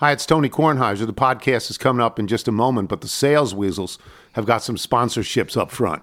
Hi, it's Tony Kornheiser. The podcast is coming up in just a moment, but the Sales Weasels have got some sponsorships up front.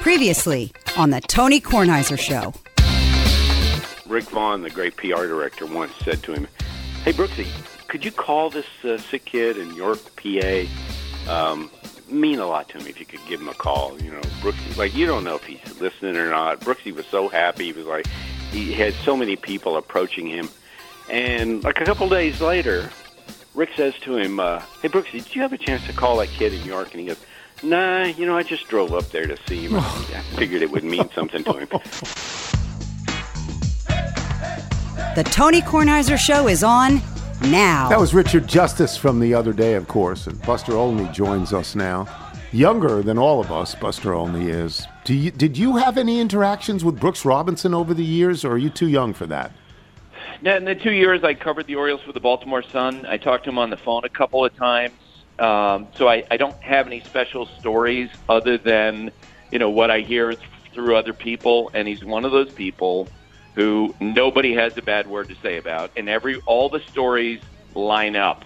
Previously on the Tony Kornheiser Show. Rick Vaughn, the great PR director, once said to him, "Hey, Brooksy, could you call this sick kid in York, PA? Mean a lot to him if you could give him a call. You know, Brooksy, like, you don't know if he's listening or not." Brooksy was so happy. He was like, he had so many people approaching him. And like a couple days later, Rick says to him, "Hey, Brooksy, did you have a chance to call that kid in York?" And he goes, "Nah, you know, I just drove up there to see him. I figured it would mean something to him." The Tony Kornheiser Show is on now. That was Richard Justice from the other day, of course, and Buster Olney joins us now. Younger than all of us, Buster Olney is. Did you have any interactions with Brooks Robinson over the years, or are you too young for that? In the 2 years I covered the Orioles for the Baltimore Sun, I talked to him on the phone a couple of times. So I don't have any special stories other than, you know, what I hear through other people. And he's one of those people who nobody has a bad word to say about. And all the stories line up.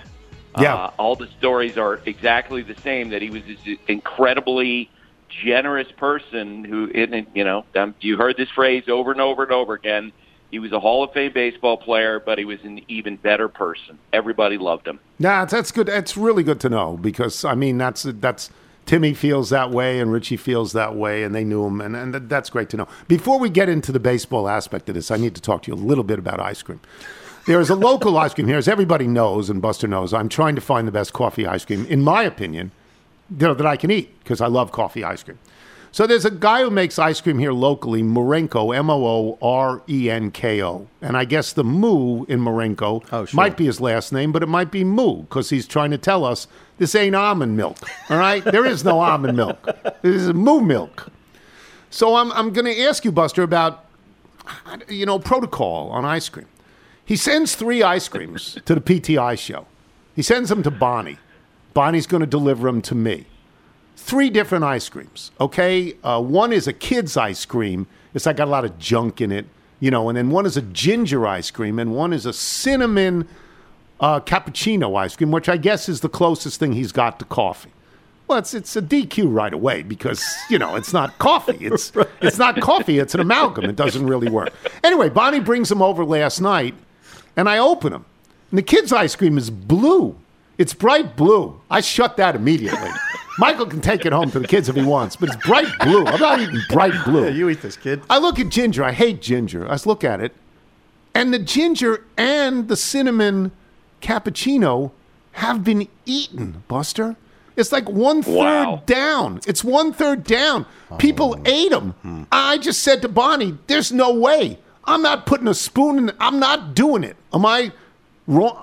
Yeah. All the stories are exactly the same, that he was this incredibly generous person who, you know, you heard this phrase over and over and over again. He was a Hall of Fame baseball player, but he was an even better person. Everybody loved him. Nah, that's good. That's really good to know, because, I mean, that's Timmy feels that way and Richie feels that way, and they knew him, and that's great to know. Before we get into the baseball aspect of this, I need to talk to you a little bit about ice cream. There's a local ice cream here, as everybody knows, and Buster knows. I'm trying to find the best coffee ice cream, in my opinion, you know, that I can eat, because I love coffee ice cream. So there's a guy who makes ice cream here locally, Moorenko, Moorenko. And I guess the Moo in Moorenko might be his last name, but it might be Moo, because he's trying to tell us this ain't almond milk, all right? There is no almond milk. This is Moo milk. So I'm going to ask you, Buster, about, you know, protocol on ice cream. He sends 3 ice creams to the PTI show. He sends them to Bonnie. Bonnie's going to deliver them to me. 3 different ice creams, okay? One is a kid's ice cream. It's got a lot of junk in it, you know, and then one is a ginger ice cream, and one is a cinnamon cappuccino ice cream, which I guess is the closest thing he's got to coffee. Well, it's a DQ right away, because, you know, it's not coffee. It's right. It's not coffee. It's an amalgam. It doesn't really work. Anyway, Bonnie brings them over last night, and I open them. And the kid's ice cream is blue. It's bright blue. I shut that immediately. Michael can take it home to the kids if he wants, but it's bright blue. I'm not eating bright blue. Yeah, you eat this, kid. I look at ginger. I hate ginger. I just look at it. And the ginger and the cinnamon cappuccino have been eaten, Buster. It's like one-third down. It's one-third down. People ate them. Hmm. I just said to Bonnie, there's no way. I'm not putting a spoon in. I'm not doing it. Am I wrong?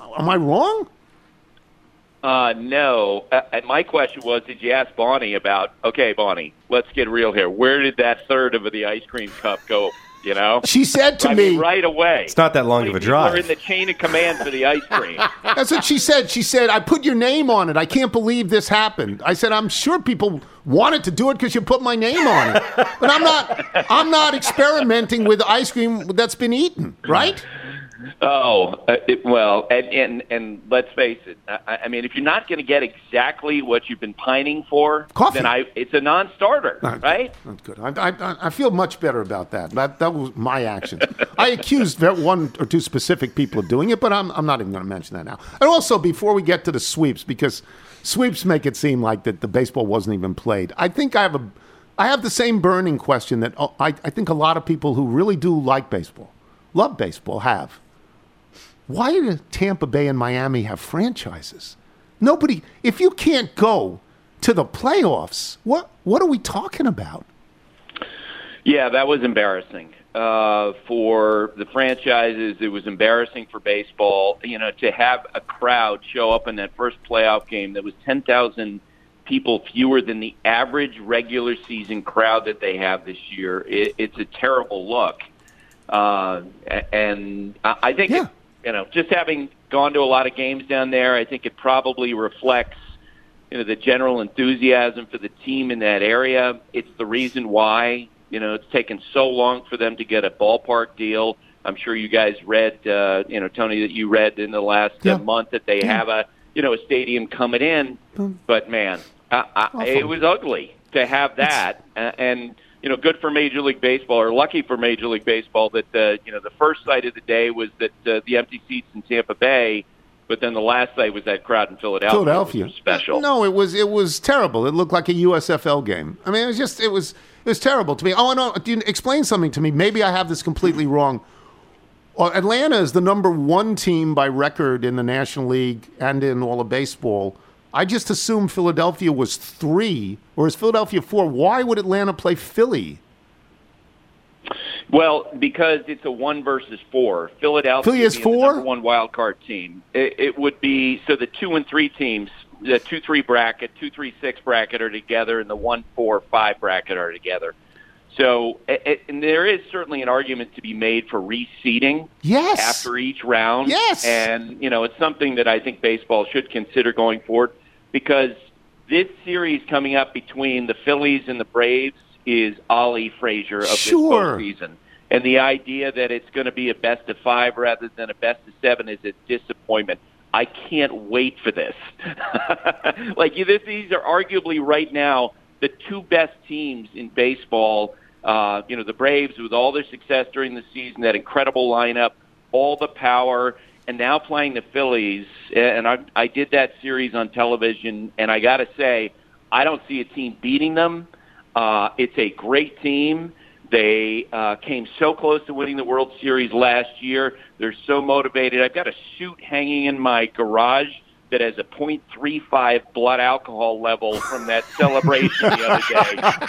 No. And my question was, did you ask Bonnie about, okay, Bonnie, let's get real here. Where did that third of the ice cream cup go, you know? She said to me right away. It's not that long of a drive. We're in the chain of command for the ice cream. That's what she said. She said, I put your name on it. I can't believe this happened. I said, I'm sure people wanted to do it because you put my name on it. But I'm not experimenting with ice cream that's been eaten, right? Well, let's face it. I mean, if you're not going to get exactly what you've been pining for, coffee, then it's a non-starter, right? That's good. I feel much better about that. That was my action. I accused one or two specific people of doing it, but I'm not even going to mention that now. And also, before we get to the sweeps, because sweeps make it seem like that the baseball wasn't even played. I think I have the same burning question that I think a lot of people who really do like baseball, love baseball, have. Why do Tampa Bay and Miami have franchises? Nobody, if you can't go to the playoffs, what are we talking about? Yeah, that was embarrassing. for the franchises. It was embarrassing for baseball, you know, to have a crowd show up in that first playoff game that was 10,000 people fewer than the average regular season crowd that they have this year. It's a terrible look. And I think, yeah, you know, just having gone to a lot of games down there, I think it probably reflects, you know, the general enthusiasm for the team in that area. It's the reason why, you know, it's taken so long for them to get a ballpark deal. I'm sure you guys read, you know, Tony, that you read in the last month that they have a, you know, a stadium coming in. But, man, it was ugly to have that. And, you know, good for Major League Baseball, or lucky for Major League Baseball, that, you know, the first sight of the day was that the empty seats in Tampa Bay. But then the last night was that crowd in Philadelphia. Philadelphia was special. No, it was terrible. It looked like a USFL game. I mean, it was terrible to me. Oh, no, explain something to me. Maybe I have this completely wrong. Atlanta is the number one team by record in the National League and in all of baseball. I just assumed Philadelphia was 3, or is Philadelphia 4? Why would Atlanta play Philly? Well, because it's a 1 versus 4. Philadelphia is the number one wild card team. It would be, so the 2 and 3 teams, the 2-3 bracket, 2-3-6 bracket are together, and the 1-4-5 bracket are together. So, and there is certainly an argument to be made for reseeding after each round. Yes, and you know it's something that I think baseball should consider going forward, because this series coming up between the Phillies and the Braves is Ollie Frazier of this postseason. And the idea that it's going to be a best-of-5 rather than a best-of-7 is a disappointment. I can't wait for this. Like, these are arguably right now the 2 best teams in baseball. You know, the Braves, with all their success during the season, that incredible lineup, all the power, and now playing the Phillies. And I did that series on television, and I got to say, I don't see a team beating them. It's a great team. They came so close to winning the World Series last year. They're so motivated. I've got a suit hanging in my garage that has a 0.35 blood alcohol level from that celebration the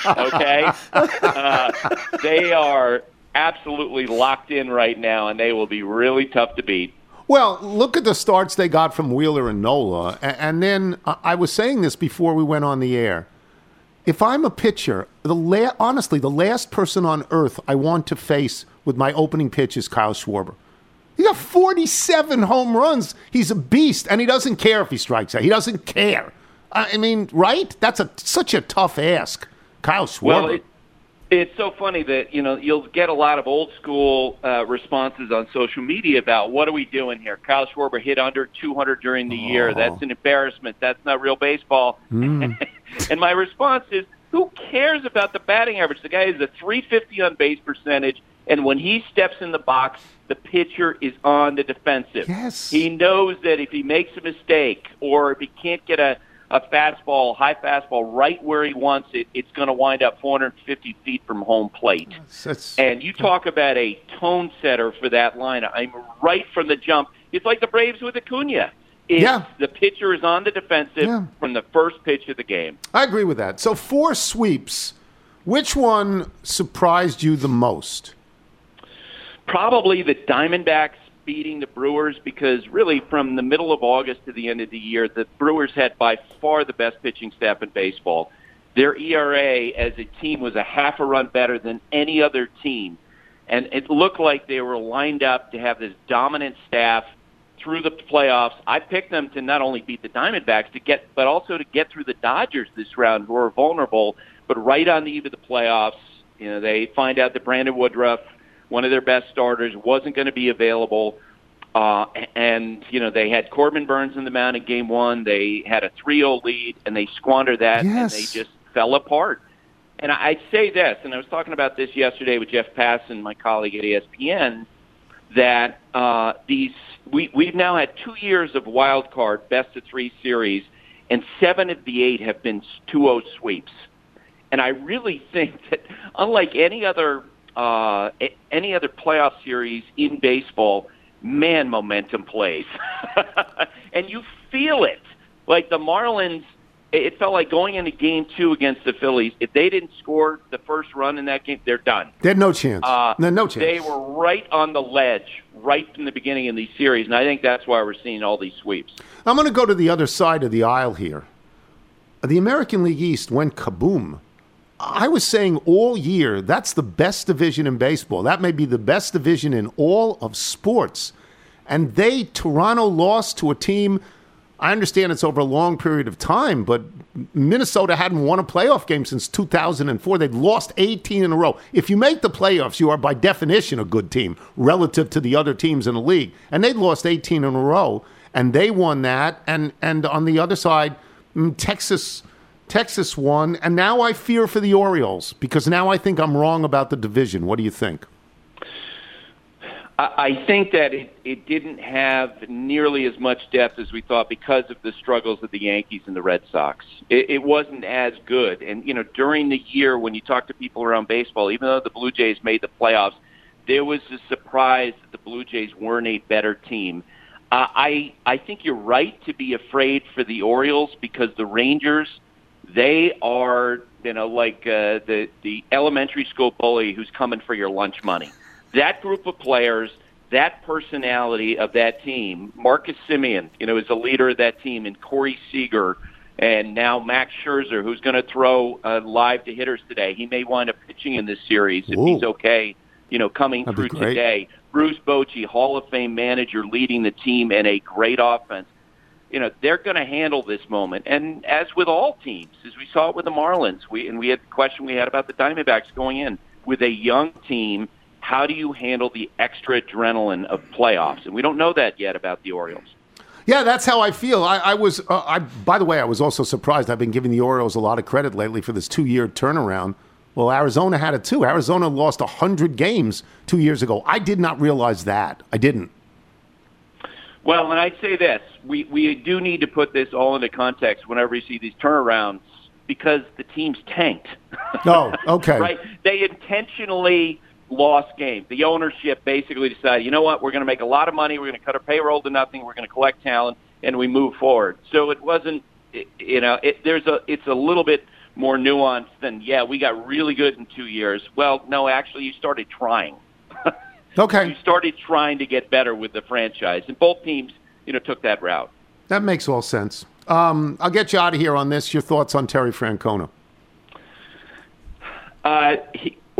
other day. Okay? They are absolutely locked in right now, and they will be really tough to beat. Well, look at the starts they got from Wheeler and Nola. And then I was saying this before we went on the air. If I'm a pitcher, honestly, the last person on earth I want to face with my opening pitch is Kyle Schwarber. He got 47 home runs. He's a beast, and he doesn't care if he strikes out. He doesn't care. I mean, right? That's such a tough ask, Kyle Schwarber. Well, it's so funny that, you know, you'll get a lot of old-school responses on social media about what are we doing here? Kyle Schwarber hit under 200 during the year. That's an embarrassment. That's not real baseball. And my response is, who cares about the batting average? The guy is a 350 on base percentage, and when he steps in the box, the pitcher is on the defensive. Yes. He knows that if he makes a mistake or if he can't get a fastball, high fastball, right where he wants it, it's going to wind up 450 feet from home plate. And you talk about a tone setter for that lineup. I'm right from the jump. It's like the Braves with Acuna. The pitcher is on the defensive from the first pitch of the game. I agree with that. So 4 sweeps. Which one surprised you the most? Probably the Diamondbacks beating the Brewers, because really from the middle of August to the end of the year, the Brewers had by far the best pitching staff in baseball. Their ERA as a team was a half a run better than any other team. And it looked like they were lined up to have this dominant staff through the playoffs. I picked them to not only beat the Diamondbacks, but also to get through the Dodgers this round, who are vulnerable. But right on the eve of the playoffs, you know, they find out that Brandon Woodruff, one of their best starters, wasn't going to be available. And, you know, they had Corbin Burns in the mound in Game 1. They had a 3-0 lead, and they squandered that, and they just fell apart. And I'd say this, and I was talking about this yesterday with Jeff Passan, my colleague at ESPN, that we've now had 2 years of wild card best-of-3 series, and 7 of the 8 have been 2-0 sweeps. And I really think that unlike any other playoff series in baseball, man, momentum plays. And you feel it. Like the Marlins it felt like going into Game 2 against the Phillies, if they didn't score the first run in that game, they're done. They had no chance. No chance. They were right on the ledge right from the beginning of these series, and I think that's why we're seeing all these sweeps. I'm going to go to the other side of the aisle here. The American League East went kaboom. I was saying all year, that's the best division in baseball. That may be the best division in all of sports. And Toronto lost to a team, I understand it's over a long period of time, but Minnesota hadn't won a playoff game since 2004. They'd lost 18 in a row. If you make the playoffs, you are by definition a good team relative to the other teams in the league. And they'd lost 18 in a row, and they won that. And on the other side, Texas won. And now I fear for the Orioles because now I think I'm wrong about the division. What do you think? I think that it didn't have nearly as much depth as we thought because of the struggles of the Yankees and the Red Sox. It wasn't as good. And, you know, during the year when you talk to people around baseball, even though the Blue Jays made the playoffs, there was a surprise that the Blue Jays weren't a better team. I think you're right to be afraid for the Orioles because the Rangers, they are, you know, like the elementary school bully who's coming for your lunch money. That group of players, that personality of that team, Marcus Semien, you know, is the leader of that team, and Corey Seager, and now Max Scherzer, who's going to throw live to hitters today. He may wind up pitching in this series if he's okay, you know, coming through today. Bruce Bochy, Hall of Fame manager, leading the team in a great offense. You know, they're going to handle this moment. And as with all teams, as we saw it with the Marlins, we had the question we had about the Diamondbacks going in with a young team. How do you handle the extra adrenaline of playoffs? And we don't know that yet about the Orioles. Yeah, that's how I feel. I was, by the way, I was also surprised. I've been giving the Orioles a lot of credit lately for this 2-year turnaround. Well, Arizona had it too. Arizona lost 100 games 2 years ago. I did not realize that. I didn't. Well, and I'd say this. We do need to put this all into context whenever you see these turnarounds because the team's tanked. Oh, okay. Right? They intentionally lost game. The ownership basically decided, you know what, we're going to make a lot of money, we're going to cut our payroll to nothing, we're going to collect talent, and we move forward. So it wasn't, you know, it's a little bit more nuanced than, yeah, we got really good in 2 years. Well, no, actually, you started trying. Okay. You started trying to get better with the franchise, and both teams, you know, took that route. That makes all sense. I'll get you out of here on this. Your thoughts on Terry Francona? I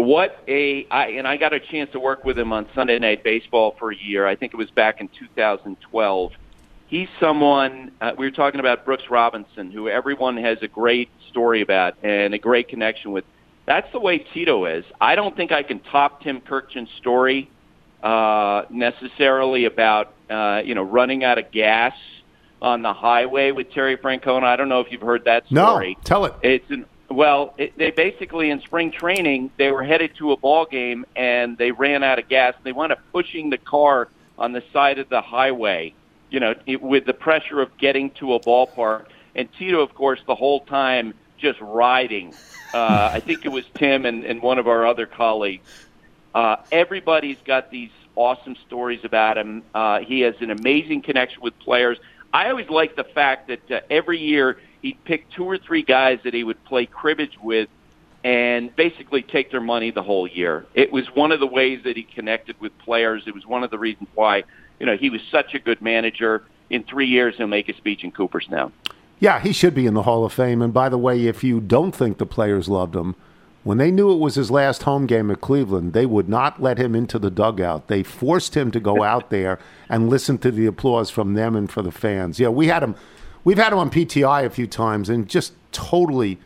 got a chance to work with him on Sunday Night Baseball for a year. I think it was back in 2012. He's someone, we were talking about Brooks Robinson, who everyone has a great story about and a great connection with. That's the way Tito is. I don't think I can top Tim Kirchin's story necessarily about, you know, running out of gas on the highway with Terry Francona. I don't know if you've heard that story. No, tell it. They basically, in spring training, they were headed to a ball game, and they ran out of gas. They wound up pushing the car on the side of the highway, you know, with the pressure of getting to a ballpark. And Tito, of course, the whole time just riding. I think it was Tim and one of our other colleagues. Everybody's got these awesome stories about him. He has an amazing connection with players. I always like the fact that every year – he'd pick two or three guys that he would play cribbage with and basically take their money the whole year. It was one of the ways that he connected with players. It was one of the reasons why, you know, he was such a good manager. In 3 years, he'll make a speech in Cooperstown. Yeah, he should be in the Hall of Fame. And by the way, if you don't think the players loved him, when they knew it was his last home game at Cleveland, they would not let him into the dugout. They forced him to go out there and listen to the applause from them and for the fans. Yeah, We've had him on PTI a few times, and just totally,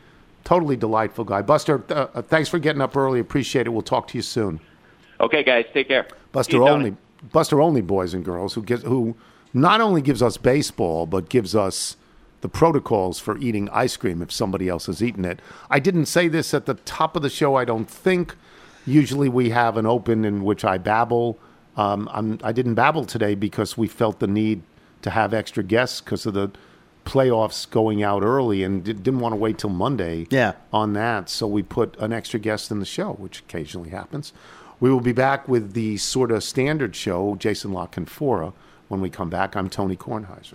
totally delightful guy. Buster, thanks for getting up early. Appreciate it. We'll talk to you soon. Okay, guys. Take care. Buster Olney, boys and girls, who not only gives us baseball, but gives us the protocols for eating ice cream if somebody else has eaten it. I didn't say this at the top of the show, I don't think. Usually we have an open in which I babble. I didn't babble today because we felt the need to have extra guests because of the playoffs going out early and didn't want to wait till Monday on that. So we put an extra guest in the show, which occasionally happens. We will be back with the sort of standard show, Jason La Canfora. When we come back, I'm Tony Kornheiser.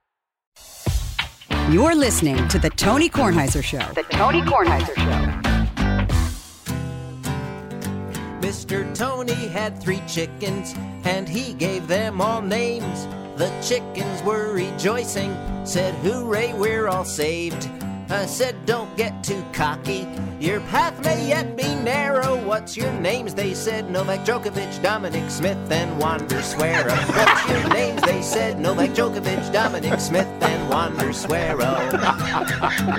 You're listening to The Tony Kornheiser Show. The Tony Kornheiser Show. Mr. Tony had three chickens, and he gave them all names. The chickens were rejoicing, said, hooray, we're all saved. I said, don't get too cocky, your path may yet be narrow. What's your names? They said, Novak Djokovic, Dominic Smith, and Wander Suero. What's your names? They said, Novak Djokovic, Dominic Smith, and Wander Suero.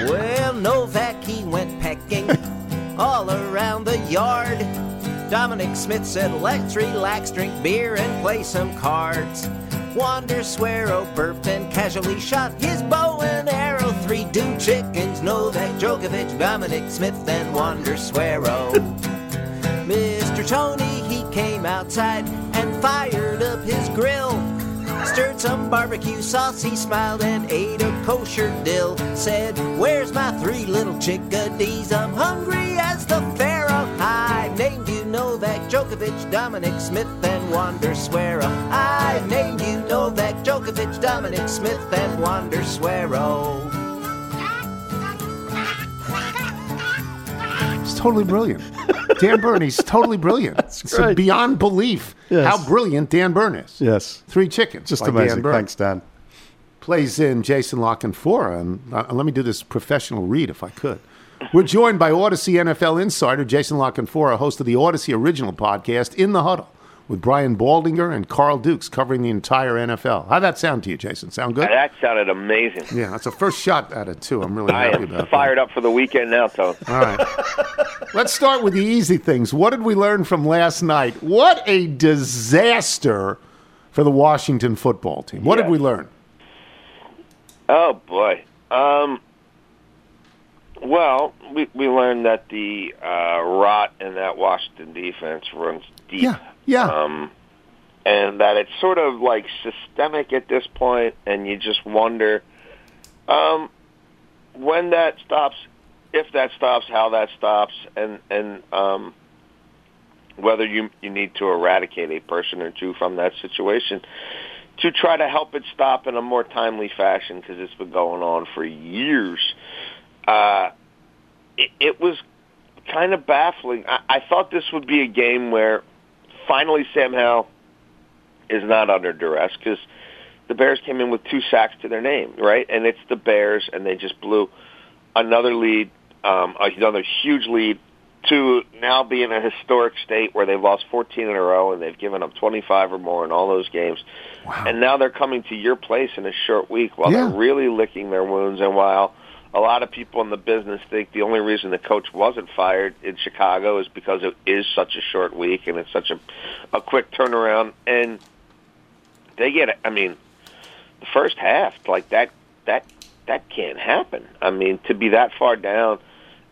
Well, Novak, he went pecking all around the yard. Dominic Smith said, let's relax, drink beer, and play some cards. Wander Suero burped and casually shot his bow and arrow. Three doomed chickens, Novak Djokovic, Dominic Smith, and Wander Suero. Mr. Tony, he came outside and fired up his grill. Stirred some barbecue sauce, he smiled and ate a kosher dill. Said, where's my three little chickadees? I'm hungry as the Pharaoh. I named you Novak Djokovic, Dominic Smith, and Wander Suero. I named you Novak Djokovic, Dominic Smith, and Wander Suero. It's totally brilliant. Dan Byrne, he's totally brilliant. It's beyond belief how brilliant Dan Byrne is. Yes. Three chickens. Just amazing. Thanks, Dan. Plays in Jason La Canfora, and let me do this professional read if I could. We're joined by Odyssey NFL insider Jason La Canfora, host of the Odyssey original podcast, In the Huddle, with Brian Baldinger and Carl Dukes covering the entire NFL. How'd that sound to you, Jason? Sound good? That sounded amazing. Yeah, that's a first shot at it, too. I'm really happy about it. I am fired up for the weekend now, so. All right. Let's start with the easy things. What did we learn from last night? What a disaster for the Washington football team. What did we learn? Oh, boy. Well, we learned that the rot in that Washington defense runs deep. Yeah. And that it's sort of like systemic at this point, and you just wonder when that stops, if that stops, how that stops, and whether you need to eradicate a person or two from that situation to try to help it stop in a more timely fashion, because it's been going on for years. It was kind of baffling. I thought this would be a game where finally Sam Howell is not under duress, because the Bears came in with two sacks to their name, right? And it's the Bears, and they just blew another lead, another huge lead, to now be in a historic state where they've lost 14 in a row and they've given up 25 or more in all those games. Wow. And now they're coming to your place in a short week while they're really licking their wounds, and while a lot of people in the business think the only reason the coach wasn't fired in Chicago is because it is such a short week and it's such a quick turnaround. And they get, I mean, the first half, like that can't happen. I mean, to be that far down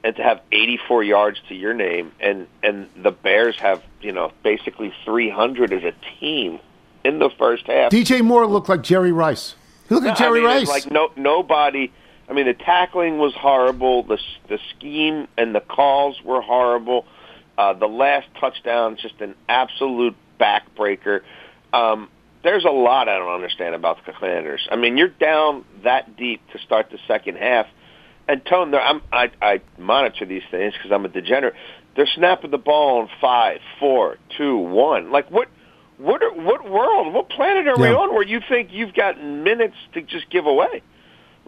and to have 84 yards to your name, and the Bears have, you know, basically 300 as a team in the first half. DJ Moore looked like Jerry Rice. He looked like Jerry Rice. Like nobody. I mean, the tackling was horrible. The scheme and the calls were horrible. The last touchdown, just an absolute backbreaker. There's a lot I don't understand about the Commanders. I mean, you're down that deep to start the second half. And Tone, I monitor these things because I'm a degenerate. They're snapping the ball on 5, 4, 2, 1. Like, what world, what planet are we on where you think you've got minutes to just give away?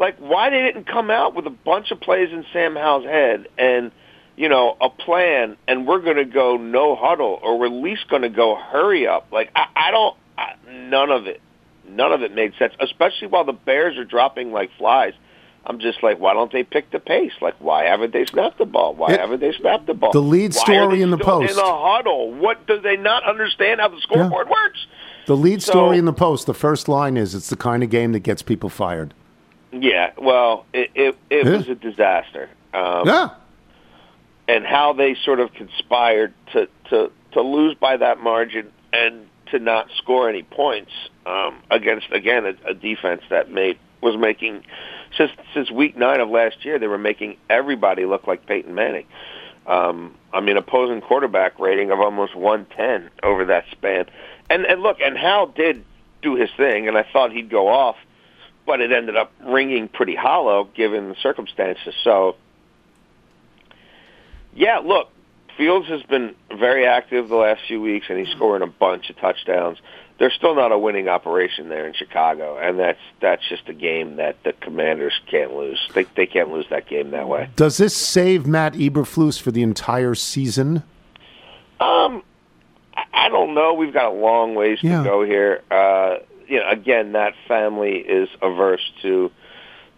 like, why they didn't come out with a bunch of plays in Sam Howell's head and, you know, a plan, and we're going to go no huddle, or we're at least going to go hurry up. Like, none of it made sense, especially while the Bears are dropping like flies. I'm just like, why don't they pick the pace? Like, why haven't they snapped the ball? The lead story in the post. In the huddle. What, do they not understand how the scoreboard works? The lead story in the post, the first line is, it's the kind of game that gets people fired. Yeah, well, it was a disaster. And how they sort of conspired to lose by that margin and to not score any points against, again, a defense that was making – Since week 9 of last year, they were making everybody look like Peyton Manning. I mean, opposing quarterback rating of almost 110 over that span. And look, and Hal did do his thing, and I thought he'd go off, but it ended up ringing pretty hollow given the circumstances. So, yeah, look, Fields has been very active the last few weeks, and he's scoring a bunch of touchdowns. They're still not a winning operation there in Chicago, and that's just a game that the Commanders can't lose. They can't lose that game that way. Does this save Matt Eberflus for the entire season? I don't know. We've got a long ways to go here. You know, again, that family is averse to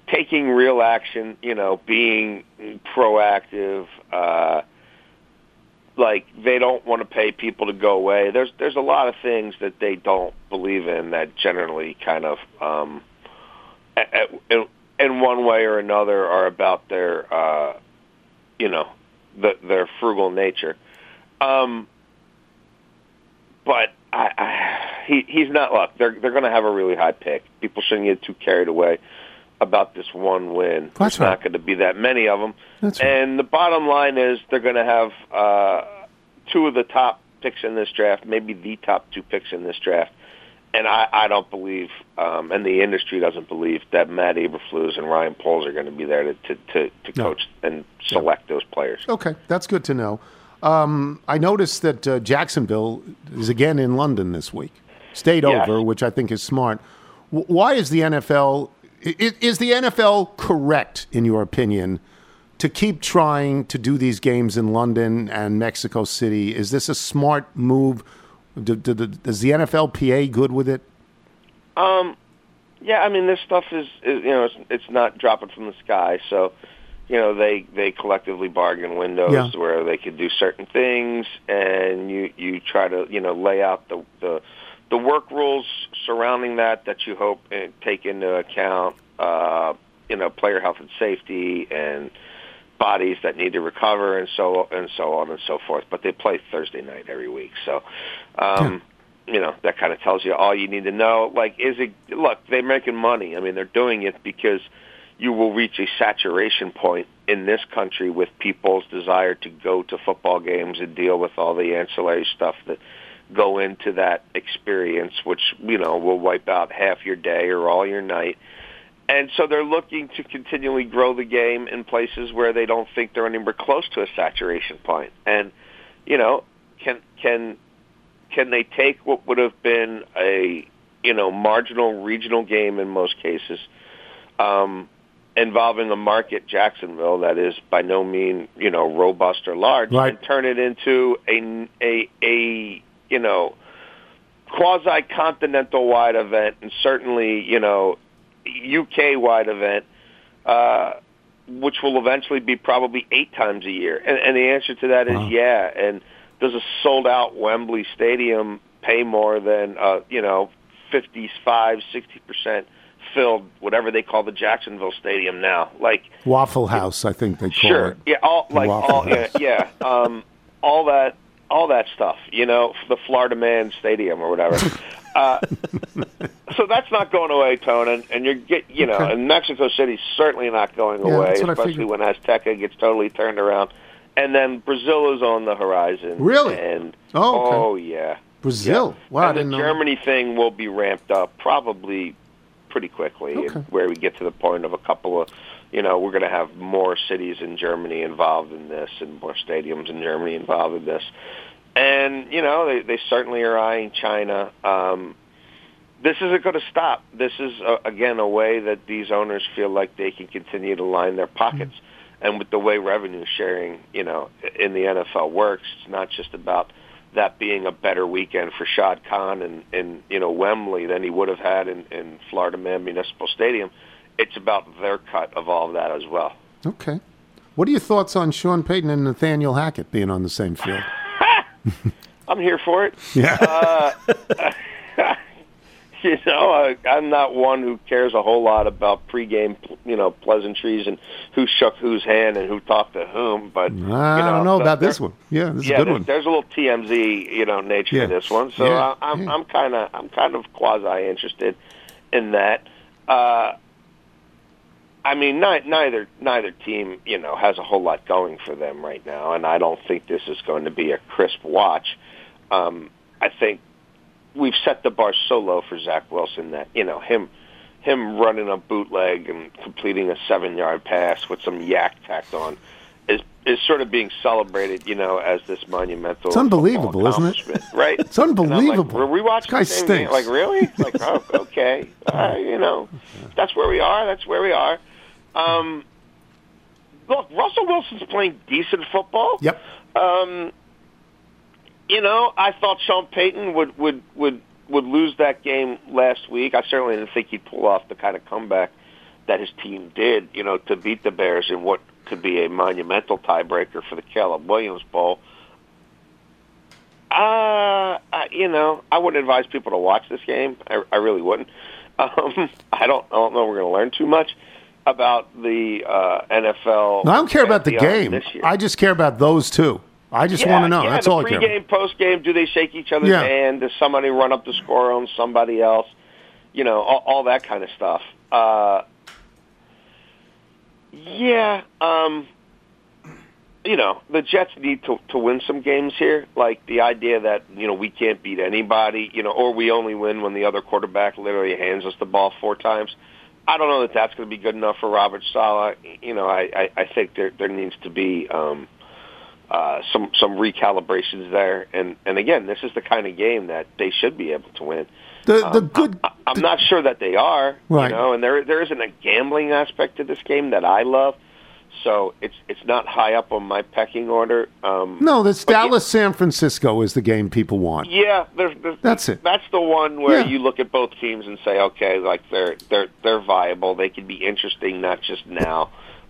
taking real action. You know, being proactive. Like, they don't want to pay people to go away. There's a lot of things that they don't believe in that generally kind of, in one way or another, are about their, you know, their frugal nature. But he's not. Look, they're going to have a really high pick. People shouldn't get too carried away about this one win. There's not going to be that many of them. And the bottom line is they're going to have two of the top picks in this draft, maybe the top two picks in this draft. And I don't believe, and the industry doesn't believe, that Matt Eberflus and Ryan Poles are going to be there to coach and select those players. Okay, that's good to know. I noticed that Jacksonville is again in London this week. Stayed over, which I think is smart. Why is the NFL... Is the NFL correct, in your opinion, to keep trying to do these games in London and Mexico City? Is this a smart move? Is the NFLPA good with it? Yeah, I mean, this stuff is you know, it's not dropping from the sky. So, you know, they collectively bargain windows where they could do certain things, and you try to, you know, lay out the work rules surrounding that you hope take into account, you know, player health and safety and bodies that need to recover and so on and so forth. But they play Thursday night every week. So, you know, that kind of tells you all you need to know. Like, look, they're making money. I mean, they're doing it because you will reach a saturation point in this country with people's desire to go to football games and deal with all the ancillary stuff that go into that experience, which, you know, will wipe out half your day or all your night. And so they're looking to continually grow the game in places where they don't think they're anywhere close to a saturation point. And, you know, can they take what would have been a, you know, marginal regional game in most cases, involving a market, Jacksonville, that is by no means, you know, robust or large, and turn it into a you know, quasi-continental-wide event, and certainly, you know, UK-wide event, which will eventually be probably 8 times a year. And the answer to that is yeah. And does a sold-out Wembley Stadium pay more than, you know, 55, 60% filled, whatever they call the Jacksonville Stadium now? Like Waffle House, I think they call it. Yeah, all that. All that stuff, you know, the Florida Man Stadium or whatever. So that's not going away, Tone, and and Mexico City's certainly not going away, especially when Azteca gets totally turned around. And then Brazil is on the horizon. Really? And, yeah. Brazil. Yeah. Wow. And the Germany thing will be ramped up probably pretty quickly, where we get to the point of a couple of, you know, we're going to have more cities in Germany involved in this and more stadiums in Germany involved in this. And, you know, they certainly are eyeing China. This isn't going to stop. This is, again, a way that these owners feel like they can continue to line their pockets. Mm-hmm. And with the way revenue sharing, you know, in the NFL works, it's not just about that being a better weekend for Shad Khan and you know, Wembley than he would have had in Florida Man Municipal Stadium. It's about their cut of all of that as well. Okay. What are your thoughts on Sean Payton and Nathaniel Hackett being on the same field? I'm here for it. Yeah. You know, I'm not one who cares a whole lot about pregame, you know, pleasantries and who shook whose hand and who talked to whom. But you know, I don't know about this one. Yeah, this is a good one. There's a little TMZ, you know, nature to this one. So I'm kind of quasi interested in that. I mean, neither team, you know, has a whole lot going for them right now, and I don't think this is going to be a crisp watch. I think we've set the bar so low for Zach Wilson that, you know, him running a bootleg and completing a 7-yard pass with some yak tacked on is sort of being celebrated, you know, as this monumental. It's unbelievable, isn't it? Right? It's unbelievable. Like, were we watching this guy stinks. Like, really? Like, oh, okay. You know, that's where we are. That's where we are. Look, Russell Wilson's playing decent football. Yep. You know, I thought Sean Payton would lose that game last week. I certainly didn't think he'd pull off the kind of comeback that his team did, you know, to beat the Bears in what could be a monumental tiebreaker for the Caleb Williams Bowl. You know, I wouldn't advise people to watch this game. I really wouldn't. I don't know we're going to learn too much about the NFL. No, I don't care about the game. I just care about those two. I just want to know. That's all I care about. Pre-game, post-game, do they shake each other's hand? Does somebody run up the score on somebody else? You know, all that kind of stuff. You know, the Jets need to win some games here. Like, the idea that, you know, we can't beat anybody, you know, or we only win when the other quarterback literally hands us the ball 4 times. I don't know that that's going to be good enough for Robert Saleh. You know, I think there needs to be some recalibrations there. And again, this is the kind of game that they should be able to win. I'm not sure that they are, right. You know, and there isn't a gambling aspect to this game that I love, so it's not high up on my pecking order. No, that's Dallas, San Francisco is the game people want. Yeah, that's it. That's the one where you look at both teams and say, okay, like they're viable. They could be interesting, not just now,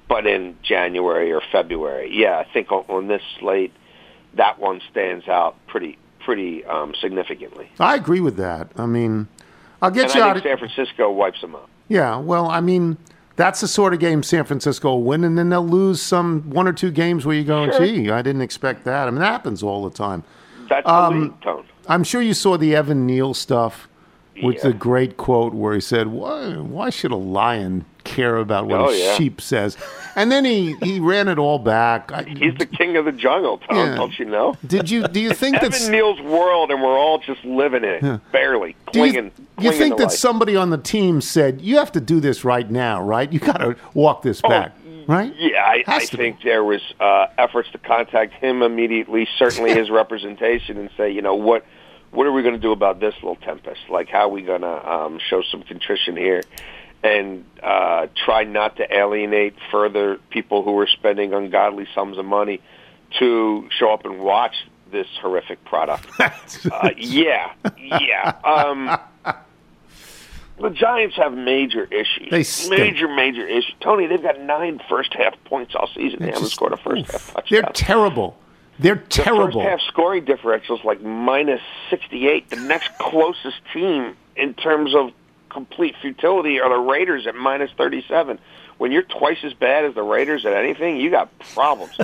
but in January or February. Yeah, I think on this slate, that one stands out pretty significantly. I agree with that. I mean, I'll get and you I out. Think San Francisco wipes them up. Yeah, well, I mean, that's the sort of game San Francisco will win, and then they'll lose some 1 or 2 games where you go, gee, I didn't expect that. I mean, that happens all the time. That's the league tone. I'm sure you saw the Evan Neal stuff with the great quote where he said, why should a lion care about what a sheep says? And then he ran it all back. He's the king of the jungle, Tom, don't you know? Do you think that's Evan Neal's world and we're all just living in it, barely, clinging to life. You think that somebody on the team said, you have to do this right now, right? You got to walk this back, right? Yeah, I think there was efforts to contact him immediately, certainly his representation, and say, you know, what are we going to do about this little tempest? Like, how are we going to show some contrition here? And try not to alienate further people who are spending ungodly sums of money to show up and watch this horrific product. The Giants have major issues. They stink. Major issues. Tony, they've got 9 first-half points all season. They haven't scored a first-half touchdown. They're terrible. They're terrible. The first-half scoring differential is like minus 68. The next closest team in terms of complete futility are the Raiders at minus 37. When you're twice as bad as the Raiders at anything, you got problems.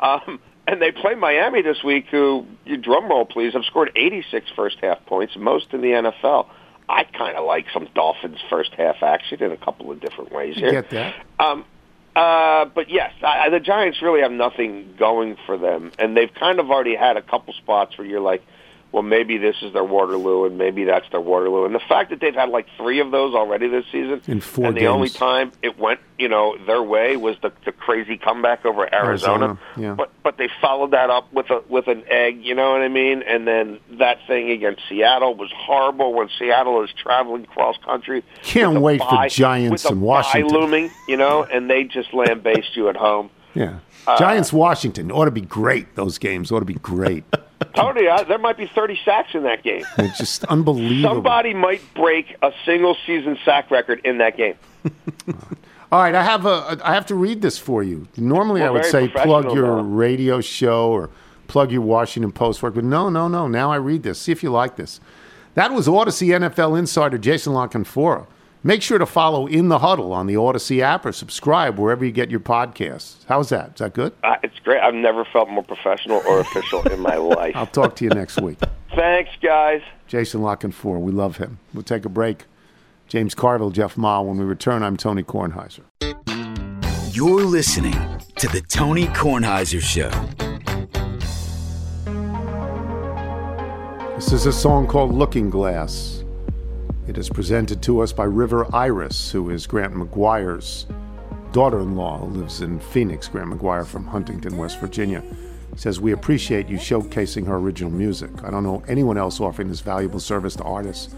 And they play Miami this week, who, you drum roll please, have scored 86 first-half points, most in the NFL. I kind of like some Dolphins first-half action in a couple of different ways here. You get that. But yes, the Giants really have nothing going for them, and they've kind of already had a couple spots where you're like, well, maybe this is their Waterloo and maybe that's their Waterloo. And the fact that they've had like three of those already this season, in four and games. The only time it went, you know, their way was the crazy comeback over Arizona. Yeah. But they followed that up with an egg, you know what I mean? And then that thing against Seattle was horrible when Seattle is traveling cross country. Can't wait for Giants and Washington looming, you know, and they just lambasted you at home. Yeah. Giants Washington ought to be great. Those games ought to be great. Tony, there might be 30 sacks in that game. It's just unbelievable. Somebody might break a single season sack record in that game. All right, I have to read this for you. Normally I would say plug your radio show or plug your Washington Post work, but no. Now I read this. See if you like this. That was Odyssey NFL insider Jason La Canfora. Make sure to follow In the Huddle on the Odyssey app or subscribe wherever you get your podcasts. How's that? Is that good? It's great. I've never felt more professional or official in my life. I'll talk to you next week. Thanks, guys. Jason La Canfora. We love him. We'll take a break. James Carville, Jeff Ma. When we return, I'm Tony Kornheiser. You're listening to The Tony Kornheiser Show. This is a song called Looking Glass. It is presented to us by River Iris, who is Grant McGuire's daughter-in-law, who lives in Phoenix. Grant McGuire from Huntington, West Virginia. He says, we appreciate you showcasing her original music. I don't know anyone else offering this valuable service to artists.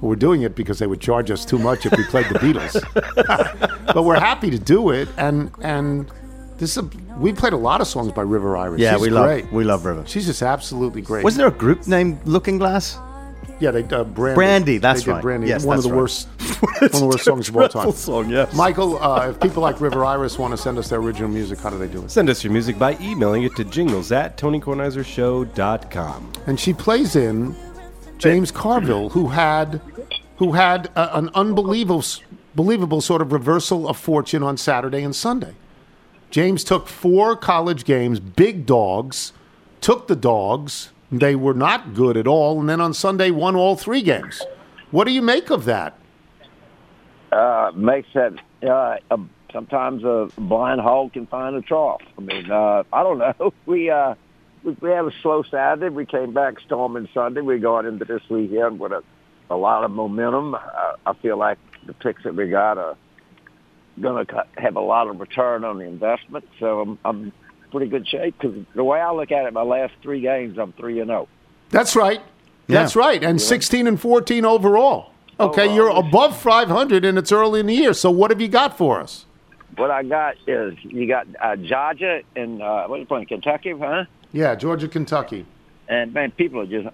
But we're doing it because they would charge us too much if we played the Beatles. But we're happy to do it, and we played a lot of songs by River Iris. Yeah, we love River. She's just absolutely great. Wasn't there a group named Looking Glass? Yeah, they Brandy. That's right. Brandy, yes, one of the worst, one of the worst songs of all time. Song, yes. Michael, if people like River Iris want to send us their original music, how do they do it? Send us your music by emailing it to jingles@tonykornheisershow.com. And she plays in James Carville, who had an unbelievable sort of reversal of fortune on Saturday and Sunday. James took 4 college games, big dogs, took the dogs. They were not good at all, and then on Sunday won all 3 games. What do you make of that? Makes that sometimes a blind hog can find a trough. I mean, I don't know. We had a slow Saturday. We came back storming Sunday. We're going into this weekend with a lot of momentum. I feel like the picks that we got are going to have a lot of return on the investment, so I'm pretty good shape, because the way I look at it, my last 3 games, I'm 3-0. That's right. Yeah. That's right. And 16-14 overall. Okay, you're above 500, and it's early in the year. So what have you got for us? What I got is you got Georgia and what are you playing, Kentucky, huh? Yeah, Georgia, Kentucky. And, man, people are just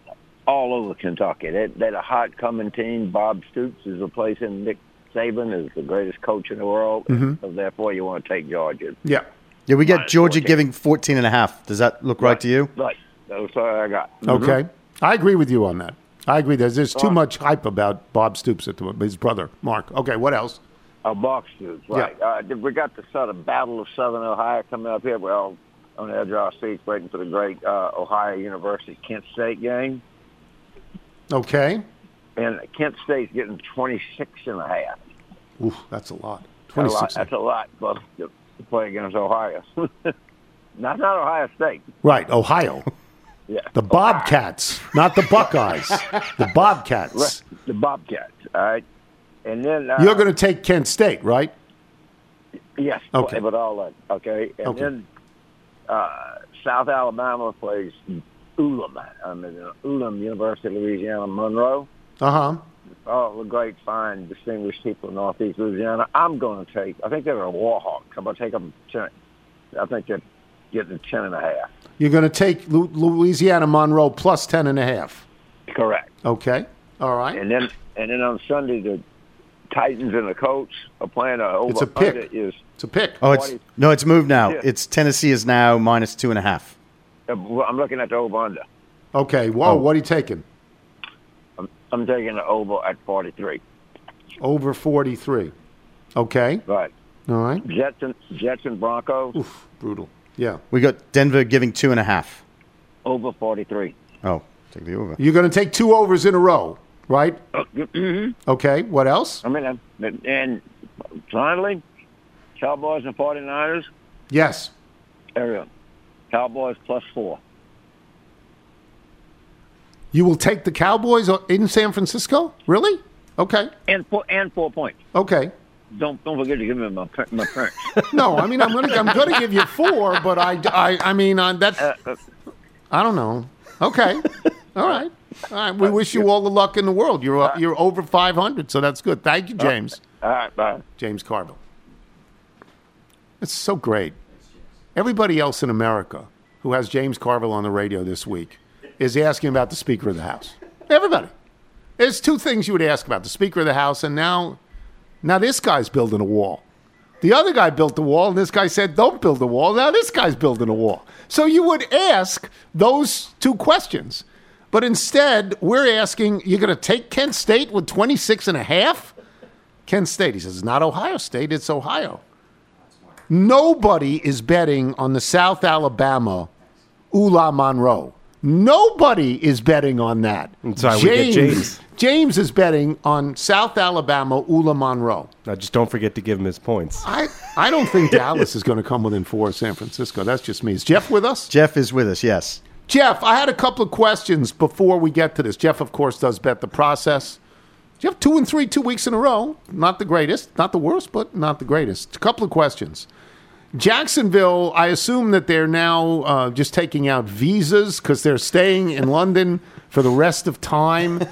all over Kentucky. They're a hot coming team. Bob Stoops is replacing Nick Saban, is the greatest coach in the world. Mm-hmm. So, therefore, you want to take Georgia. Yeah. Yeah, we got Georgia 14. Giving 14.5. Does that look right to you? Right. That's all I got. Mm-hmm. Okay. I agree with you on that. I agree. There's too much hype about Bob Stoops, at his brother, Mark. Okay, what else? Bob Stoops, right. Yeah. We got the sort of Battle of Southern Ohio coming up here. We're all on the edge of our seats waiting for the great Ohio University-Kent State game. Okay. And Kent State's getting 26.5. Oof, that's a lot. 26. That's a lot, but... to play against Ohio. Not Ohio State. Right, Ohio. Yeah. The Bobcats, not the Buckeyes. The Bobcats. Right. The Bobcats, all right? And then... you're going to take Kent State, right? Yes. Okay. But all that, okay? And then South Alabama plays Ulam. I mean, Ulam, University of Louisiana, Monroe. Uh-huh. Oh, the great, fine, distinguished people in Northeast Louisiana. I'm going to take, I think they're a Warhawk. I'm going to take them 10. I think they're getting 10.5. You're going to take Louisiana Monroe plus 10.5. Correct. Okay. All right. And then on Sunday, the Titans and the Colts are playing an over. It's a pick. It's a pick. Oh, it's moved now. Yeah. It's Tennessee is now minus 2.5. I'm looking at the over-under. Okay. Whoa, what are you taking? I'm taking the over at 43. Over 43. Okay. Right. All right. Jets and Broncos. Oof, brutal. Yeah. We got Denver giving 2.5. Over 43. Oh, take the over. You're going to take 2 overs in a row, right? Mm-hmm. Okay. What else? I mean, and finally, Cowboys and 49ers. Yes. Ariel. Cowboys plus 4. You will take the Cowboys in San Francisco? Really? Okay. And 4 points. Okay. Don't forget to give me my parents. No, I mean I'm gonna give you 4, but I mean that's I don't know. Okay. All right. We wish you all the luck in the world. You're over 500, so that's good. Thank you, James. All right, bye. James Carville. It's so great. Everybody else in America who has James Carville on the radio this week is asking about the Speaker of the House. Everybody. There's two things you would ask about, the Speaker of the House, and now this guy's building a wall. The other guy built the wall, and this guy said, don't build the wall. Now this guy's building a wall. So you would ask those two questions. But instead, we're asking, you're going to take Kent State with 26.5? Kent State, he says, it's not Ohio State, it's Ohio. Nobody is betting on the South Alabama Ula Monroe. Nobody is betting on that. James is betting on South Alabama Ula Monroe. Now, just don't forget to give him his points. I don't think Dallas is going to come within 4 of San Francisco. That's just me. Is Jeff with us? Jeff is with us, yes. Jeff, I had a couple of questions before we get to this. Jeff, of course, does bet the process. Jeff, 2 and 3, 2 weeks in a row. Not the greatest. Not the worst, but not the greatest. A couple of questions. Jacksonville, I assume that they're now just taking out visas because they're staying in London for the rest of time.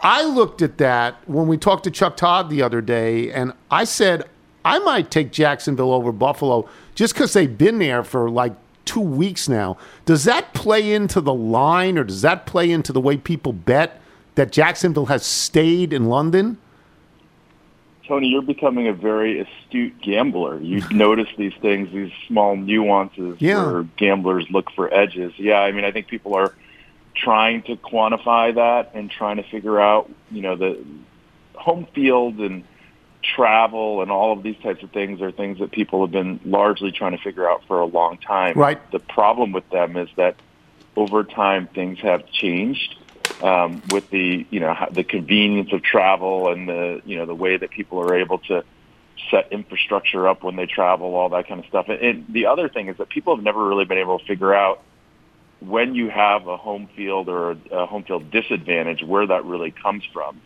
I looked at that when we talked to Chuck Todd the other day, and I said I might take Jacksonville over Buffalo just because they've been there for like 2 weeks now. Does that play into the line, or does that play into the way people bet that Jacksonville has stayed in London? Tony, you're becoming a very astute gambler. You notice these things, these small nuances where gamblers look for edges. Yeah, I mean, I think people are trying to quantify that and trying to figure out, you know, the home field and travel and all of these types of things are things that people have been largely trying to figure out for a long time. Right. The problem with them is that over time things have changed. With the, you know, the convenience of travel and the, you know, the way that people are able to set infrastructure up when they travel, all that kind of stuff. And the other thing is that people have never really been able to figure out when you have a home field or a home field disadvantage, where that really comes from.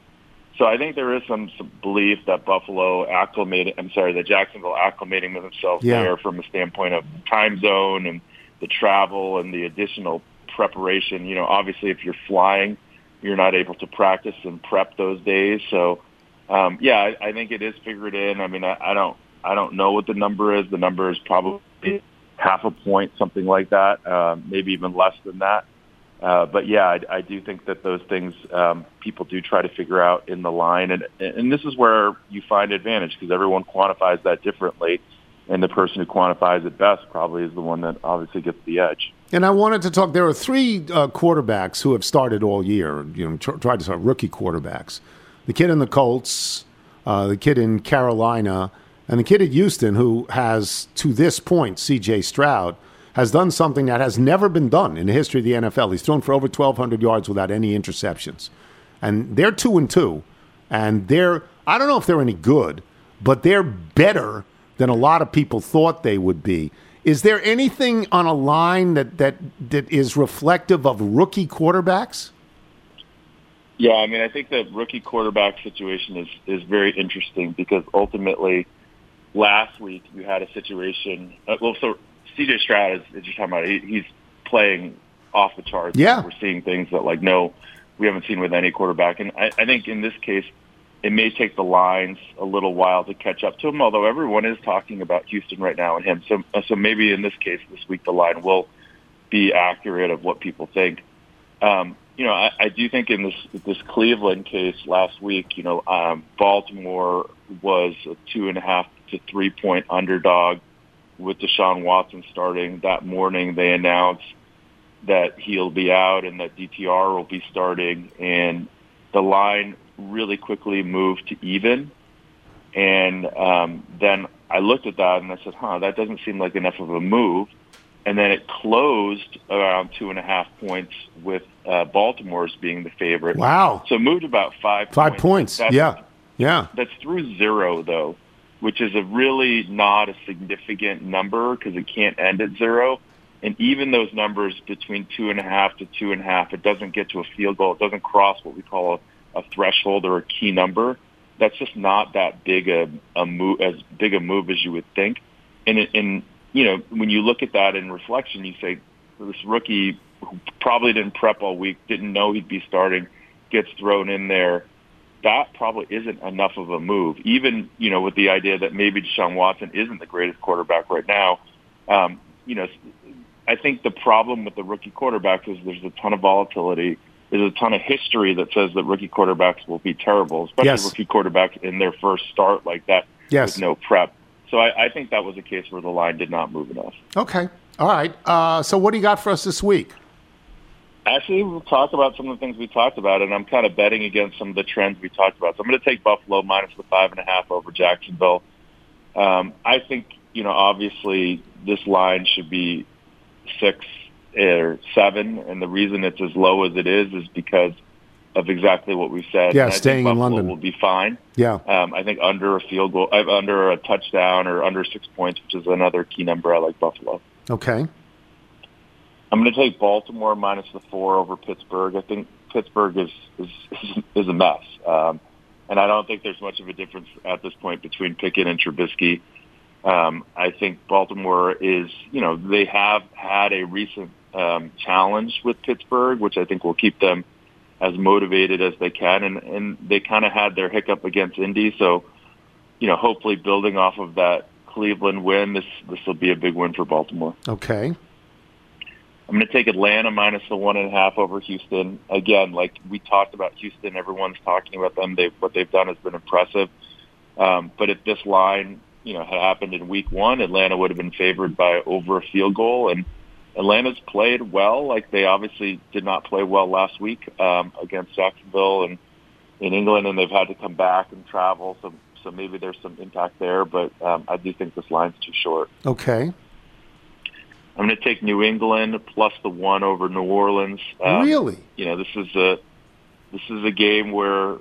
So I think there is some belief that that Jacksonville acclimating themselves there from a standpoint of time zone and the travel and the additional preparation. You know, obviously if you're flying, you're not able to practice and prep those days. So I think it is figured in. I mean, I don't know what the number is. The number is probably half a point, something like that, maybe even less than that. But yeah, I do think that those things people do try to figure out in the line, and this is where you find advantage because everyone quantifies that differently. And the person who quantifies it best probably is the one that obviously gets the edge. And I wanted to talk, there are 3 quarterbacks who have started all year, you know, tried to start, rookie quarterbacks. The kid in the Colts, the kid in Carolina, and the kid at Houston who has, to this point, C.J. Stroud, has done something that has never been done in the history of the NFL. He's thrown for over 1,200 yards without any interceptions. And they're 2 and 2. And I don't know if they're any good, but they're better than a lot of people thought they would be. Is there anything on a line that is reflective of rookie quarterbacks? Yeah, I mean, I think the rookie quarterback situation is very interesting because ultimately last week you had a situation. So C.J. Stroud, as you're talking about, he's playing off the charts. Yeah. We're seeing things that, like, no, we haven't seen with any quarterback. And I think in this case, it may take the lines a little while to catch up to him, although everyone is talking about Houston right now and him. So maybe in this case, this week, the line will be accurate of what people think. You know, I do think in this Cleveland case last week, you know, Baltimore was a 2.5 to 3 point underdog with Deshaun Watson starting. That morning they announced that he'll be out and that DTR will be starting, and the line really quickly moved to even, and then I looked at that and I said, that doesn't seem like enough of a move, and then it closed around 2.5 points with Baltimore's being the favorite. Wow. So it moved about 5 points. That's through 0 though, which is a really not a significant number because it can't end at 0, And even those numbers between 2.5 to 2.5, it doesn't get to a field goal. It doesn't cross what we call a threshold or a key number. That's just not that big a move as you would think. And you know, when you look at that in reflection, you say, this rookie who probably didn't prep all week, didn't know he'd be starting, gets thrown in there. That probably isn't enough of a move, even, you know, with the idea that maybe Deshaun Watson isn't the greatest quarterback right now. You know, I think the problem with the rookie quarterbacks is there's a ton of volatility. There's a ton of history that says that rookie quarterbacks will be terrible, especially rookie quarterbacks in their first start like that with no prep. So I think that was a case where the line did not move enough. Okay. All right. So what do you got for us this week? Actually, we'll talk about some of the things we talked about, and I'm kind of betting against some of the trends we talked about. So I'm going to take Buffalo minus the 5.5 over Jacksonville. I think, you know, obviously this line should be 6 or 7, and the reason it's as low as it is because of exactly what we've said. Yeah, and staying in London will be fine. Yeah, I think under a field goal, under a touchdown, or under 6 points, which is another key number. I like Buffalo. Okay, I'm going to take Baltimore minus the 4 over Pittsburgh. I think Pittsburgh is a mess, and I don't think there's much of a difference at this point between Pickett and Trubisky. I think Baltimore is, you know, they have had a recent challenge with Pittsburgh, which I think will keep them as motivated as they can. And they kind of had their hiccup against Indy. So, you know, hopefully building off of that Cleveland win, this will be a big win for Baltimore. Okay. I'm going to take Atlanta minus the 1.5 over Houston. Again, like we talked about Houston, everyone's talking about them. What they've done has been impressive. But if this line, you know, had happened in week one, Atlanta would have been favored by over a field goal. And Atlanta's played well. Like, they obviously did not play well last week against Jacksonville and in England, and they've had to come back and travel. So maybe there's some impact there, but I do think this line's too short. Okay. I'm going to take New England plus the 1 over New Orleans. Really? You know, this is a game where,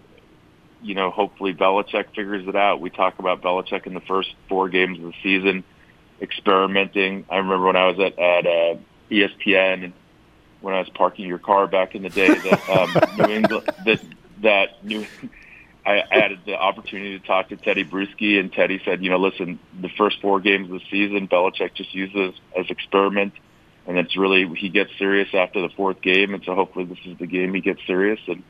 you know, hopefully Belichick figures it out. We talk about Belichick in the first 4 games of the season experimenting. I remember when I was at ESPN and when I was parking your car back in the day that I had the opportunity to talk to Teddy Bruschi, and Teddy said, you know, listen, the first 4 games of the season, Belichick just uses as experiment, and it's really, he gets serious after the 4th game, and so hopefully this is the game he gets serious. And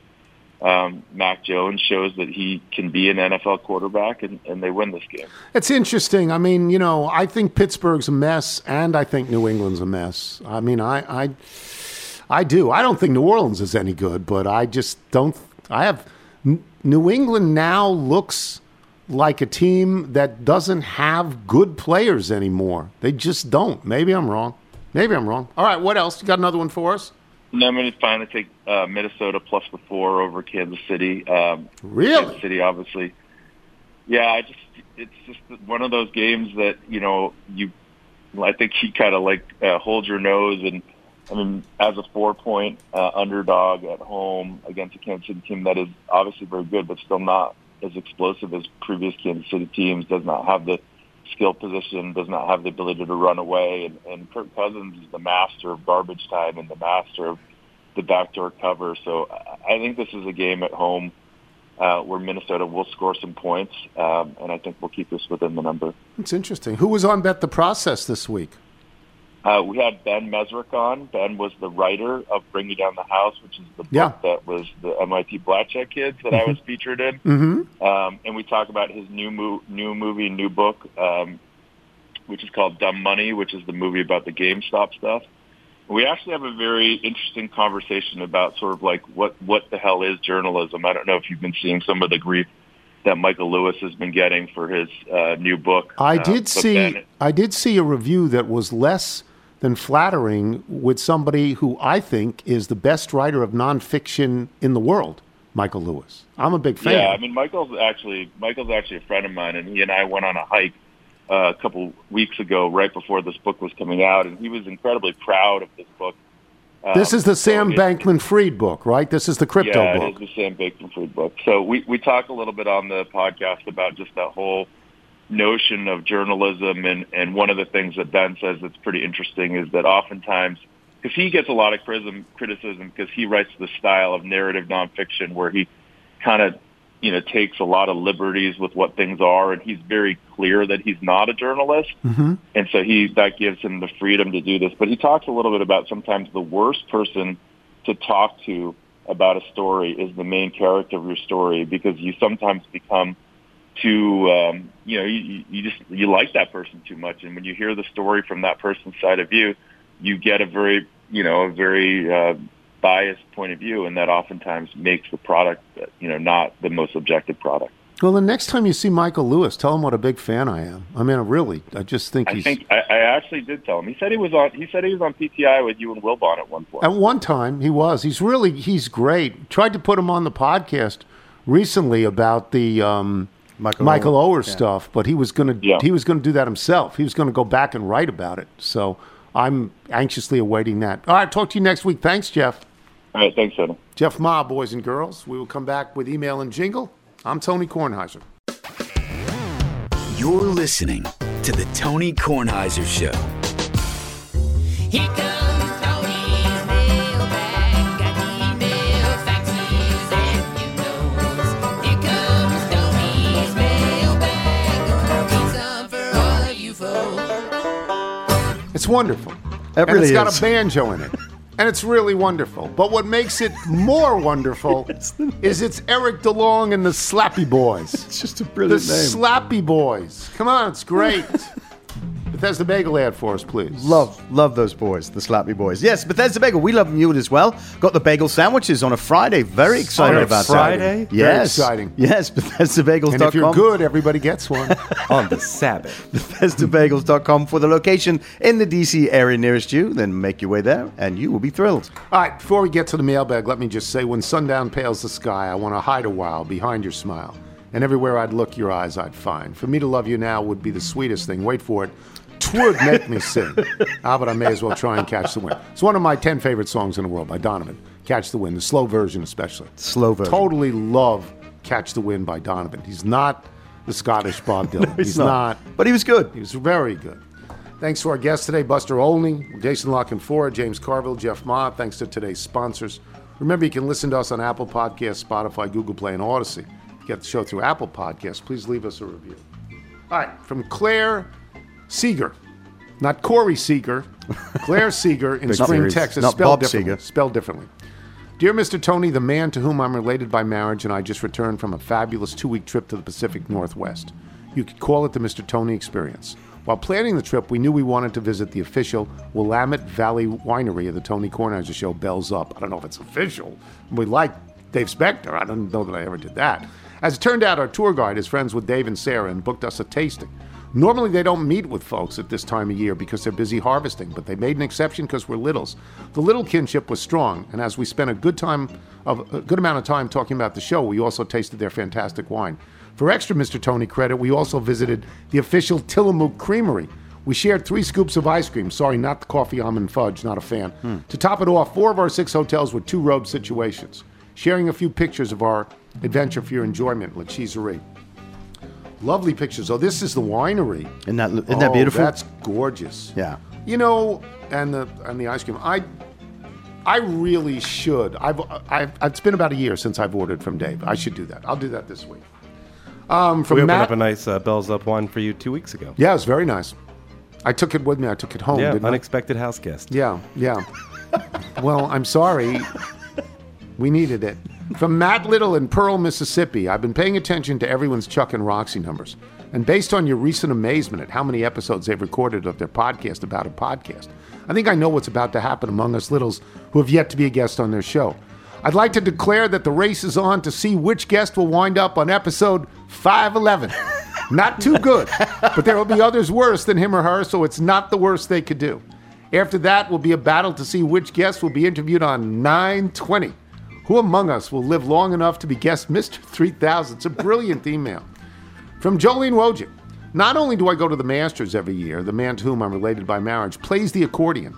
Mac Jones shows that he can be an NFL quarterback, and they win this game. It's interesting. I mean, you know, I think Pittsburgh's a mess, and I think New England's a mess. I mean, I do. I don't think New Orleans is any good, but I just don't. I have New England now looks like a team that doesn't have good players anymore. They just don't. Maybe I'm wrong. All right, what else? You got another one for us? And I'm going to finally take Minnesota plus the 4 over Kansas City. Really? Kansas City, obviously. Yeah, it's just one of those games that, you know, I think you kind of like hold your nose. And, I mean, as a 4-point underdog at home against a Kansas City team that is obviously very good but still not as explosive as previous Kansas City teams, does not have the skill position, does not have the ability to run away, and Kirk Cousins is the master of garbage time and the master of the backdoor cover. So I think this is a game at home where Minnesota will score some points, and I think we'll keep this within the number. It's interesting. Who was on Bet the Process this week? We had Ben Mesrick on. Ben was the writer of Bring You Down the House, which is the book that was the MIT Blackjack Kids that I was featured in. Mm-hmm. And we talk about his new book, which is called Dumb Money, which is the movie about the GameStop stuff. And we actually have a very interesting conversation about sort of like what the hell is journalism. I don't know if you've been seeing some of the grief that Michael Lewis has been getting for his new book. I did see a review that was less than flattering with somebody who I think is the best writer of nonfiction in the world, Michael Lewis. I'm a big fan. Yeah, I mean, Michael's actually a friend of mine, and he and I went on a hike a couple weeks ago right before this book was coming out, and he was incredibly proud of this book. This is the Sam Bankman-Fried book, right? This is the crypto book. Yeah, it is the Sam Bankman-Fried book. So we talk a little bit on the podcast about just that whole notion of journalism, and one of the things that Ben says that's pretty interesting is that oftentimes, because he gets a lot of criticism because he writes the style of narrative nonfiction where he kind of, takes a lot of liberties with what things are, and he's very clear that he's not a journalist. Mm-hmm. And so that gives him the freedom to do this. But he talks a little bit about sometimes the worst person to talk to about a story is the main character of your story, because you sometimes become too, you like that person too much. And when you hear the story from that person's side of view, you get a very biased point of view, and that oftentimes makes the product, not the most objective product. Well, the next time you see Michael Lewis, tell him what a big fan I am. I mean, really, I just think he's... I actually did tell him. He said he was on PTI with you and Wilbon at one point. At one time, he was. He's great. Tried to put him on the podcast recently about the Michael Oher stuff, but he was going to do that himself. He was going to go back and write about it. So I'm anxiously awaiting that. All right, talk to you next week. Thanks, Jeff. All right, thanks, Adam. Jeff Ma, boys and girls. We will come back with email and jingle. I'm Tony Kornheiser. You're listening to The Tony Kornheiser Show. Here comes Tony's mailbag. Got email, faxes, and Here comes Tony's mailbag. Gonna read some for all of you folks. It's wonderful. It really is. And it's got a banjo in it. And it's really wonderful. But what makes it more wonderful is it's Eric DeLong and the Slappy Boys. It's just a brilliant name. The Slappy Boys. Come on, it's great. Bethesda Bagel ad for us, please. Love those boys, the Slappy Boys. Yes, Bethesda Bagel. We love them, you would as well. Got the bagel sandwiches on a Friday. Very excited about that. Friday? Yes. Very exciting. Yes, BethesdaBagels.com. And if you're good, everybody gets one. On the Sabbath. BethesdaBagels.com for the location in the D.C. area nearest you. Then make your way there, and you will be thrilled. All right, before we get to the mailbag, let me just say, when sundown pales the sky, I want to hide a while behind your smile. And everywhere I'd look, your eyes I'd find. For me to love you now would be the sweetest thing. Wait for it. Twould make me sing. But I may as well try and catch the wind. It's one of my 10 favorite songs in the world by Donovan. Catch the Wind, the slow version especially. Slow version. Totally love Catch the Wind by Donovan. He's not the Scottish Bob Dylan. No, he's not. But he was good. He was very good. Thanks to our guests today, Buster Olney, Jason La Canfora, James Carville, Jeff Ma. Thanks to today's sponsors. Remember, you can listen to us on Apple Podcasts, Spotify, Google Play, and Odyssey. Get the show through Apple Podcasts. Please leave us a review. All right, from Claire Seager, not Corey Seager, Claire Seager in Spring, Texas, spelled differently. Dear Mr. Tony, the man to whom I'm related by marriage, and I just returned from a fabulous 2-week trip to the Pacific Northwest. You could call it the Mr. Tony experience. While planning the trip, we knew we wanted to visit the official Willamette Valley Winery of the Tony Kornheiser Show, Bells Up. I don't know if it's official. We like Dave Spector. I don't know that I ever did that. As it turned out, our tour guide is friends with Dave and Sarah and booked us a tasting. Normally, they don't meet with folks at this time of year because they're busy harvesting, but they made an exception because we're littles. The little kinship was strong, and as we spent a good amount of time talking about the show, we also tasted their fantastic wine. For extra Mr. Tony credit, we also visited the official Tillamook Creamery. We shared 3 scoops of ice cream. Sorry, not the coffee almond fudge, not a fan. To top it off, 4 of our 6 hotels were 2-robe situations. Sharing a few pictures of our adventure for your enjoyment, La Cheeserie. Lovely pictures. Oh, this is the winery. Isn't that beautiful? That's gorgeous. Yeah. And the ice cream. I really should. It's been about a year since I've ordered from Dave. I should do that. I'll do that this week. We opened up a nice Bells Up wine for you 2 weeks ago. Yeah, it was very nice. I took it with me. I took it home. Yeah, unexpected house guest. Yeah. Well, I'm sorry. We needed it. From Matt Little in Pearl, Mississippi, I've been paying attention to everyone's Chuck and Roxy numbers. And based on your recent amazement at how many episodes they've recorded of their podcast about a podcast, I think I know what's about to happen among us littles who have yet to be a guest on their show. I'd like to declare that the race is on to see which guest will wind up on episode 511. Not too good, but there will be others worse than him or her, so it's not the worst they could do. After that will be a battle to see which guest will be interviewed on 920. Who among us will live long enough to be guest Mr. 3000? It's a brilliant email. From Jolene Wojcik. Not only do I go to the Masters every year, the man to whom I'm related by marriage plays the accordion.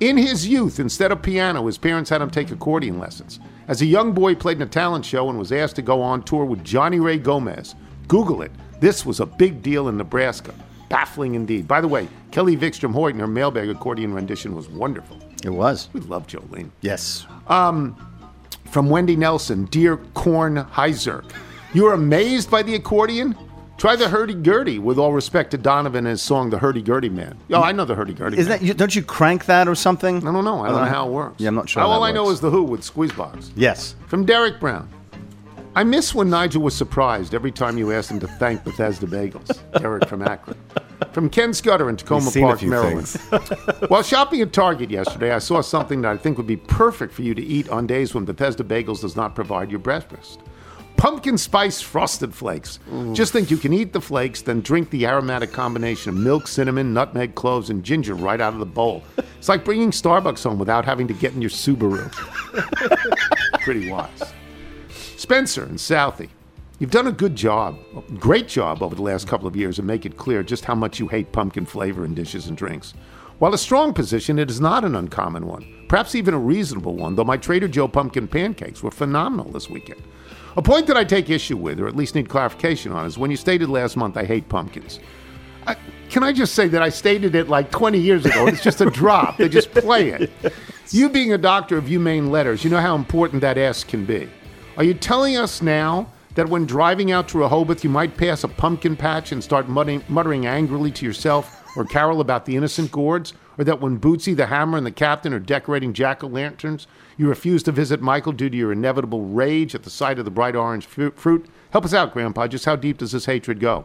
In his youth, instead of piano, his parents had him take accordion lessons. As a young boy, he played in a talent show and was asked to go on tour with Johnny Ray Gomez, Google it. This was a big deal in Nebraska. Baffling indeed. By the way, Kelly Vikstrom Hoyt in her mailbag accordion rendition was wonderful. It was. We love Jolene. Yes. From Wendy Nelson, dear Kornheiser, you're amazed by the accordion? Try the hurdy-gurdy, with all respect to Donovan and his song, The Hurdy-Gurdy Man. Oh, I know The Hurdy-Gurdy Man. Don't you crank that or something? I don't know. I don't know how it works. Yeah, I'm not sure how that works. I know is The Who with Squeezebox. Yes. From Derek Brown. I miss when Nigel was surprised every time you asked him to thank Bethesda Bagels. Derek from Akron. From Ken Scudder in Tacoma Park, Maryland. While shopping at Target yesterday, I saw something that I think would be perfect for you to eat on days when Bethesda Bagels does not provide your breakfast. Pumpkin spice frosted flakes. Ooh. Just think you can eat the flakes, then drink the aromatic combination of milk, cinnamon, nutmeg, cloves, and ginger right out of the bowl. It's like bringing Starbucks home without having to get in your Subaru. Pretty wise. Spencer in Southie. You've done a good job, great job over the last couple of years, and make it clear just how much you hate pumpkin flavor in dishes and drinks. While a strong position, it is not an uncommon one, perhaps even a reasonable one, though my Trader Joe pumpkin pancakes were phenomenal this weekend. A point that I take issue with, or at least need clarification on, is when you stated last month, I hate pumpkins. Can I just say that I stated it like 20 years ago? It's just a drop. They just play it. Yes. You being a doctor of humane letters, you know how important that S can be. Are you telling us now that when driving out to Rehoboth, you might pass a pumpkin patch and start muttering angrily to yourself or Carol about the innocent gourds? Or that when Bootsy the Hammer and the Captain are decorating jack-o'-lanterns, you refuse to visit Michael due to your inevitable rage at the sight of the bright orange fruit? Help us out, Grandpa. Just how deep does this hatred go?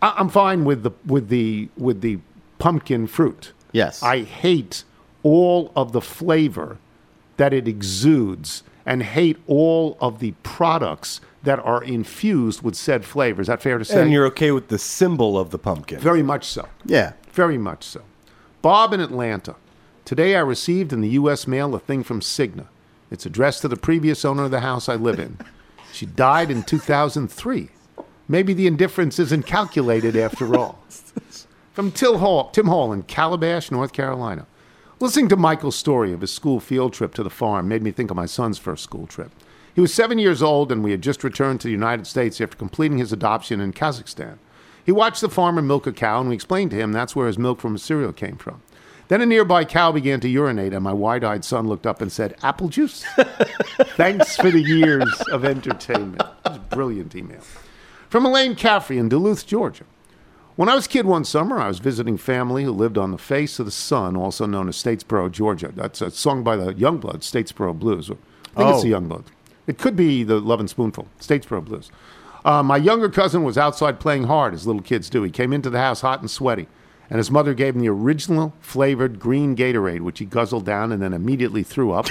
I'm fine with the pumpkin fruit. Yes. I hate all of the flavor that it exudes and hate all of the products that are infused with said flavor. Is that fair to say? And you're okay with the symbol of the pumpkin. Very much so. Yeah. Very much so. Bob in Atlanta. Today I received in the U.S. mail a thing from Cigna. It's addressed to the previous owner of the house I live in. She died in 2003. Maybe the indifference isn't calculated after all. From Tim Hall in Calabash, North Carolina. Listening to Michael's story of his school field trip to the farm made me think of my son's first school trip. He was 7 years old, and we had just returned to the United States after completing his adoption in Kazakhstan. He watched the farmer milk a cow, and we explained to him that's where his milk from his cereal came from. Then a nearby cow began to urinate, and my wide-eyed son looked up and said, "Apple juice." Thanks for the years of entertainment. It was a brilliant email. From Elaine Caffrey in Duluth, Georgia. When I was a kid one summer, I was visiting family who lived on the face of the sun, also known as Statesboro, Georgia. That's a song by the Youngblood, Statesboro Blues. I think it's the Youngblood. It could be the Love and Spoonful, Statesboro Blues. My younger cousin was outside playing hard, as little kids do. He came into the house hot and sweaty, and his mother gave him the original flavored green Gatorade, which he guzzled down and then immediately threw up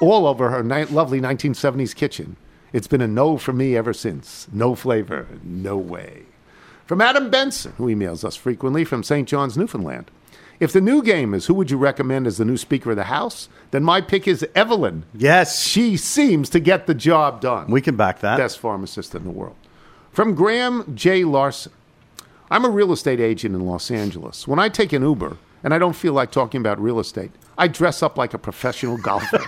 all over her lovely 1970s kitchen. It's been a no for me ever since. No flavor, no way. From Adam Benson, who emails us frequently from St. John's, Newfoundland. If the new game is who would you recommend as the new Speaker of the House, then my pick is Evelyn. Yes. She seems to get the job done. We can back that. Best pharmacist in the world. From Graham J. Larson. I'm a real estate agent in Los Angeles. When I take an Uber and I don't feel like talking about real estate, I dress up like a professional golfer.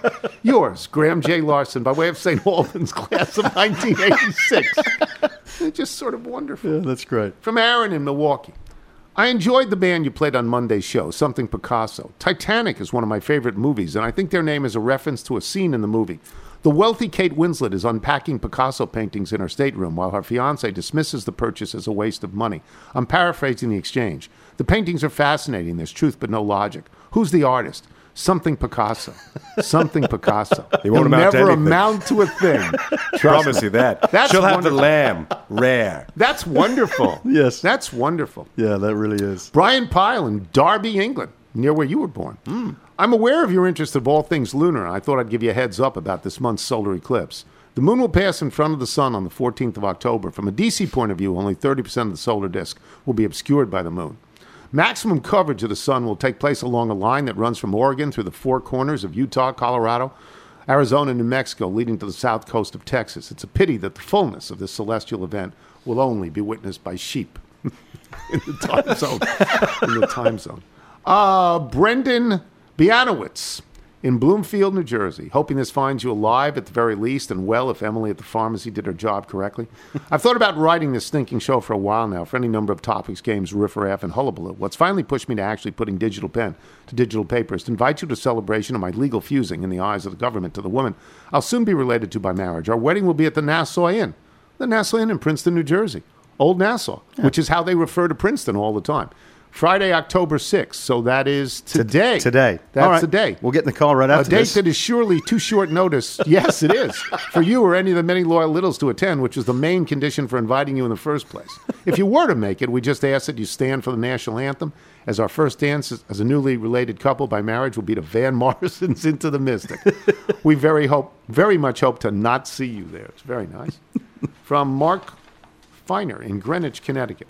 Yours, Graham J. Larson, by way of St. Albans, class of 1986. Just sort of wonderful. Yeah, that's great. From Aaron in Milwaukee. I enjoyed the band you played on Monday's show, Something Picasso. Titanic is one of my favorite movies, and I think their name is a reference to a scene in the movie. The wealthy Kate Winslet is unpacking Picasso paintings in her stateroom while her fiancé dismisses the purchase as a waste of money. I'm paraphrasing the exchange. The paintings are fascinating. There's truth but no logic. Who's the artist? Something Picasso. Something Picasso. They won't amount to anything. Never amount to a thing. Promise you that. She'll have the lamb. Rare. That's wonderful. Yes. That's wonderful. Yeah, that really is. Brian Pyle in Derby, England, near where you were born. Mm. I'm aware of your interest of all things lunar, and I thought I'd give you a heads up about this month's solar eclipse. The moon will pass in front of the sun on the 14th of October. From a DC point of view, only 30% of the solar disk will be obscured by the moon. Maximum coverage of the sun will take place along a line that runs from Oregon through the four corners of Utah, Colorado, Arizona, New Mexico, leading to the south coast of Texas. It's a pity that the fullness of this celestial event will only be witnessed by sheep in the time zone. Brendan Bianowitz in Bloomfield, New Jersey, hoping this finds you alive at the very least, and well, if Emily at the pharmacy did her job correctly. I've thought about writing this stinking show for a while now, for any number of topics, games, riffraff, and hullabaloo. What's finally pushed me to actually putting digital pen to digital paper is to invite you to celebration of my legal fusing, in the eyes of the government, to the woman I'll soon be related to by marriage. Our wedding will be at the Nassau Inn. The Nassau Inn in Princeton, New Jersey. Old Nassau, which is how they refer to Princeton all the time. Friday, October 6th. So that is today. Today. That's the day. We'll get in the call right after this. A date that is surely too short notice. Yes, it is. For you or any of the many loyal littles to attend, which was the main condition for inviting you in the first place. If you were to make it, we just ask that you stand for the national anthem, as our first dance as a newly related couple by marriage will be to Van Morrison's Into the Mystic. We very much hope to not see you there. It's very nice. From Mark Feiner in Greenwich, Connecticut.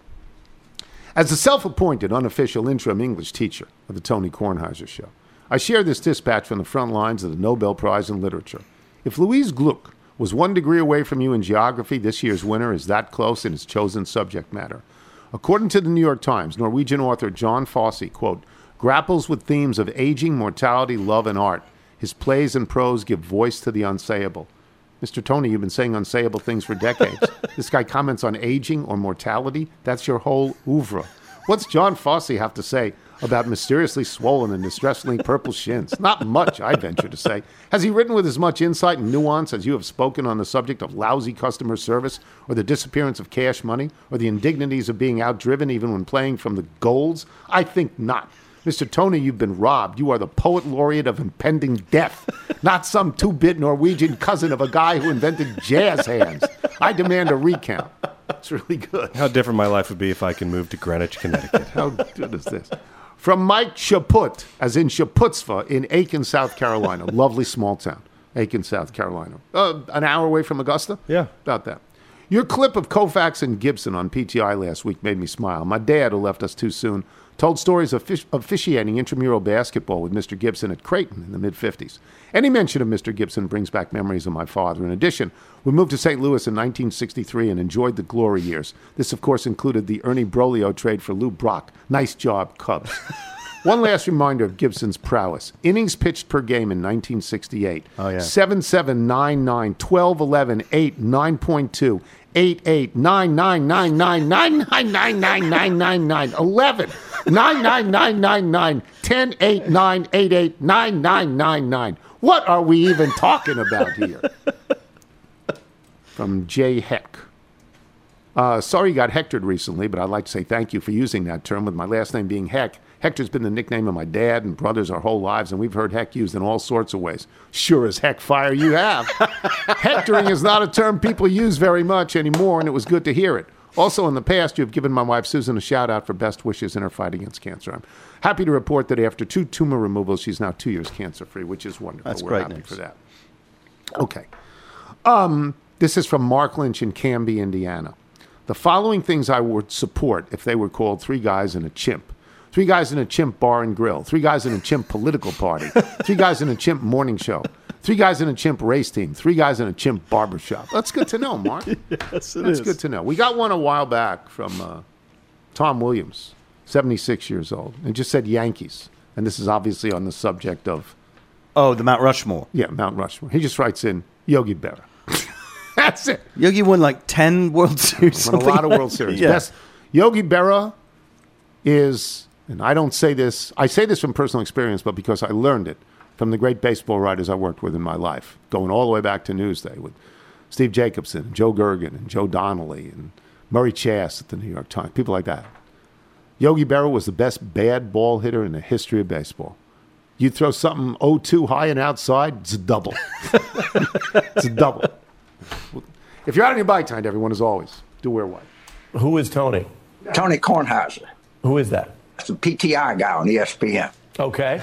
As the self-appointed unofficial interim English teacher of the Tony Kornheiser Show, I share this dispatch from the front lines of the Nobel Prize in Literature. If Louise Gluck was 1 degree away from you in geography, this year's winner is that close in his chosen subject matter. According to the New York Times, Norwegian author John Fosse, quote, grapples with themes of aging, mortality, love, and art. His plays and prose give voice to the unsayable. Mr. Tony, you've been saying unsayable things for decades. This guy comments on aging or mortality. That's your whole oeuvre. What's John Fosse have to say about mysteriously swollen and distressingly purple shins? Not much, I venture to say. Has he written with as much insight and nuance as you have spoken on the subject of lousy customer service, or the disappearance of cash money, or the indignities of being outdriven even when playing from the goals? I think not. Mr. Tony, you've been robbed. You are the poet laureate of impending death, not some two-bit Norwegian cousin of a guy who invented jazz hands. I demand a recount. It's really good. How different my life would be if I can move to Greenwich, Connecticut. How good is this? From Mike Chaput, as in Chaputzpah, in Aiken, South Carolina. Lovely small town, Aiken, South Carolina. An hour away from Augusta? Yeah. About that. Your clip of Koufax and Gibson on PTI last week made me smile. My dad, who left us too soon, told stories of officiating intramural basketball with Mr. Gibson at Creighton in the mid-'50s. Any mention of Mr. Gibson brings back memories of my father. In addition, we moved to St. Louis in 1963 and enjoyed the glory years. This, of course, included the Ernie Brolio trade for Lou Brock. Nice job, Cubs. One last reminder of Gibson's prowess. Innings pitched per game in 1968. 7-7, 9-9, 12-11, 8, 9.2, 8-8, 9-9, 11, 9-9, 10, 8, 9, 8, 9. What are we even talking about here? From Jay Heck. Sorry you got hectored recently, but I'd like to say thank you for using that term, with my last name being Heck. Hector's been the nickname of my dad and brothers our whole lives, and we've heard heck used in all sorts of ways. Sure as heck fire you have. Hectoring is not a term people use very much anymore, and it was good to hear it. Also, in the past, you have given my wife, Susan, a shout-out for best wishes in her fight against cancer. I'm happy to report that after 2 tumor removals, she's now 2 years cancer-free, which is wonderful. That's great news. We're happy for that. Okay. This is from Mark Lynch in Canby, Indiana. The following things I would support if they were called Three Guys and a Chimp. Three guys in a chimp bar and grill. Three guys in a chimp political party. Three guys in a chimp morning show. Three guys in a chimp race team. Three guys in a chimp barbershop. That's good to know, Mark. Yes, that's good to know. We got one a while back from Tom Williams, 76 years old, and just said Yankees. And this is obviously on the subject of... Oh, the Mount Rushmore. Yeah, Mount Rushmore. He just writes in Yogi Berra. That's it. Yogi won like 10 World Series. Won a lot of World Series. Yeah. Best. Yogi Berra is... And I don't say this, I say this from personal experience, but because I learned it from the great baseball writers I worked with in my life, going all the way back to Newsday with Steve Jacobson, and Joe Gergen, and Joe Donnelly, and Murray Chass at the New York Times, people like that. Yogi Berra was the best bad ball hitter in the history of baseball. You throw something 0-2 high and outside, it's a double. It's a double. If you're out on your bike tonight, everyone, as always, do wear white. Who is Tony? Tony Kornheiser. Who is that? It's a PTI guy on ESPN. Okay.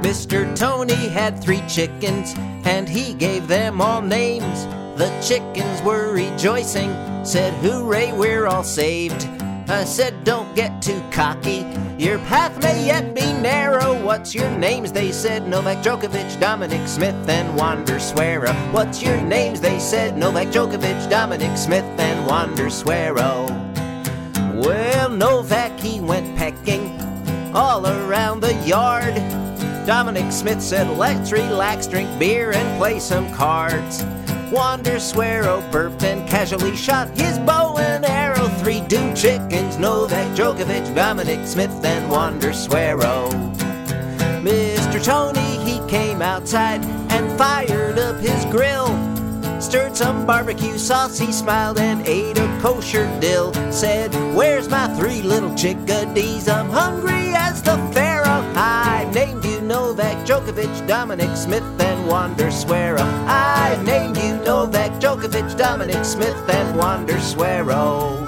Mr. Tony had 3 chickens, and he gave them all names. The chickens were rejoicing, said, hooray, we're all saved. I said, don't get too cocky, your path may yet be narrow. What's your names? They said, Novak Djokovic, Dominic Smith, and Wander Suero. What's your names? They said, Novak Djokovic, Dominic Smith, and Wander Suero. Well, Novak, he went pecking all around the yard. Dominic Smith said, let's relax, drink beer, and play some cards. Wander Suero burped and casually shot his bow and arrow. Three doomed chickens, Novak Djokovic, Dominic Smith, and Wander Suero. Mr. Tony, he came outside and fired up his grill. Stirred some barbecue sauce, he smiled and ate a kosher dill. Said, where's my three little chickadees? I'm hungry as the Pharaoh. I named you Novak Djokovic, Dominic Smith, and Wander Suero. I named you Novak Djokovic, Dominic Smith, and Wander Suero.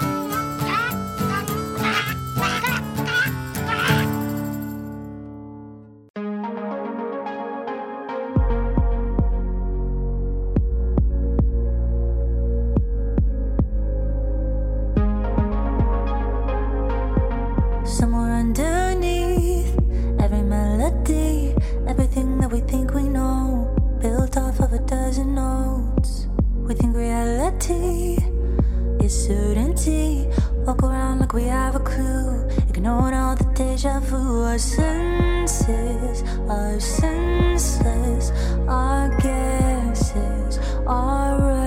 Our senses, our guesses, our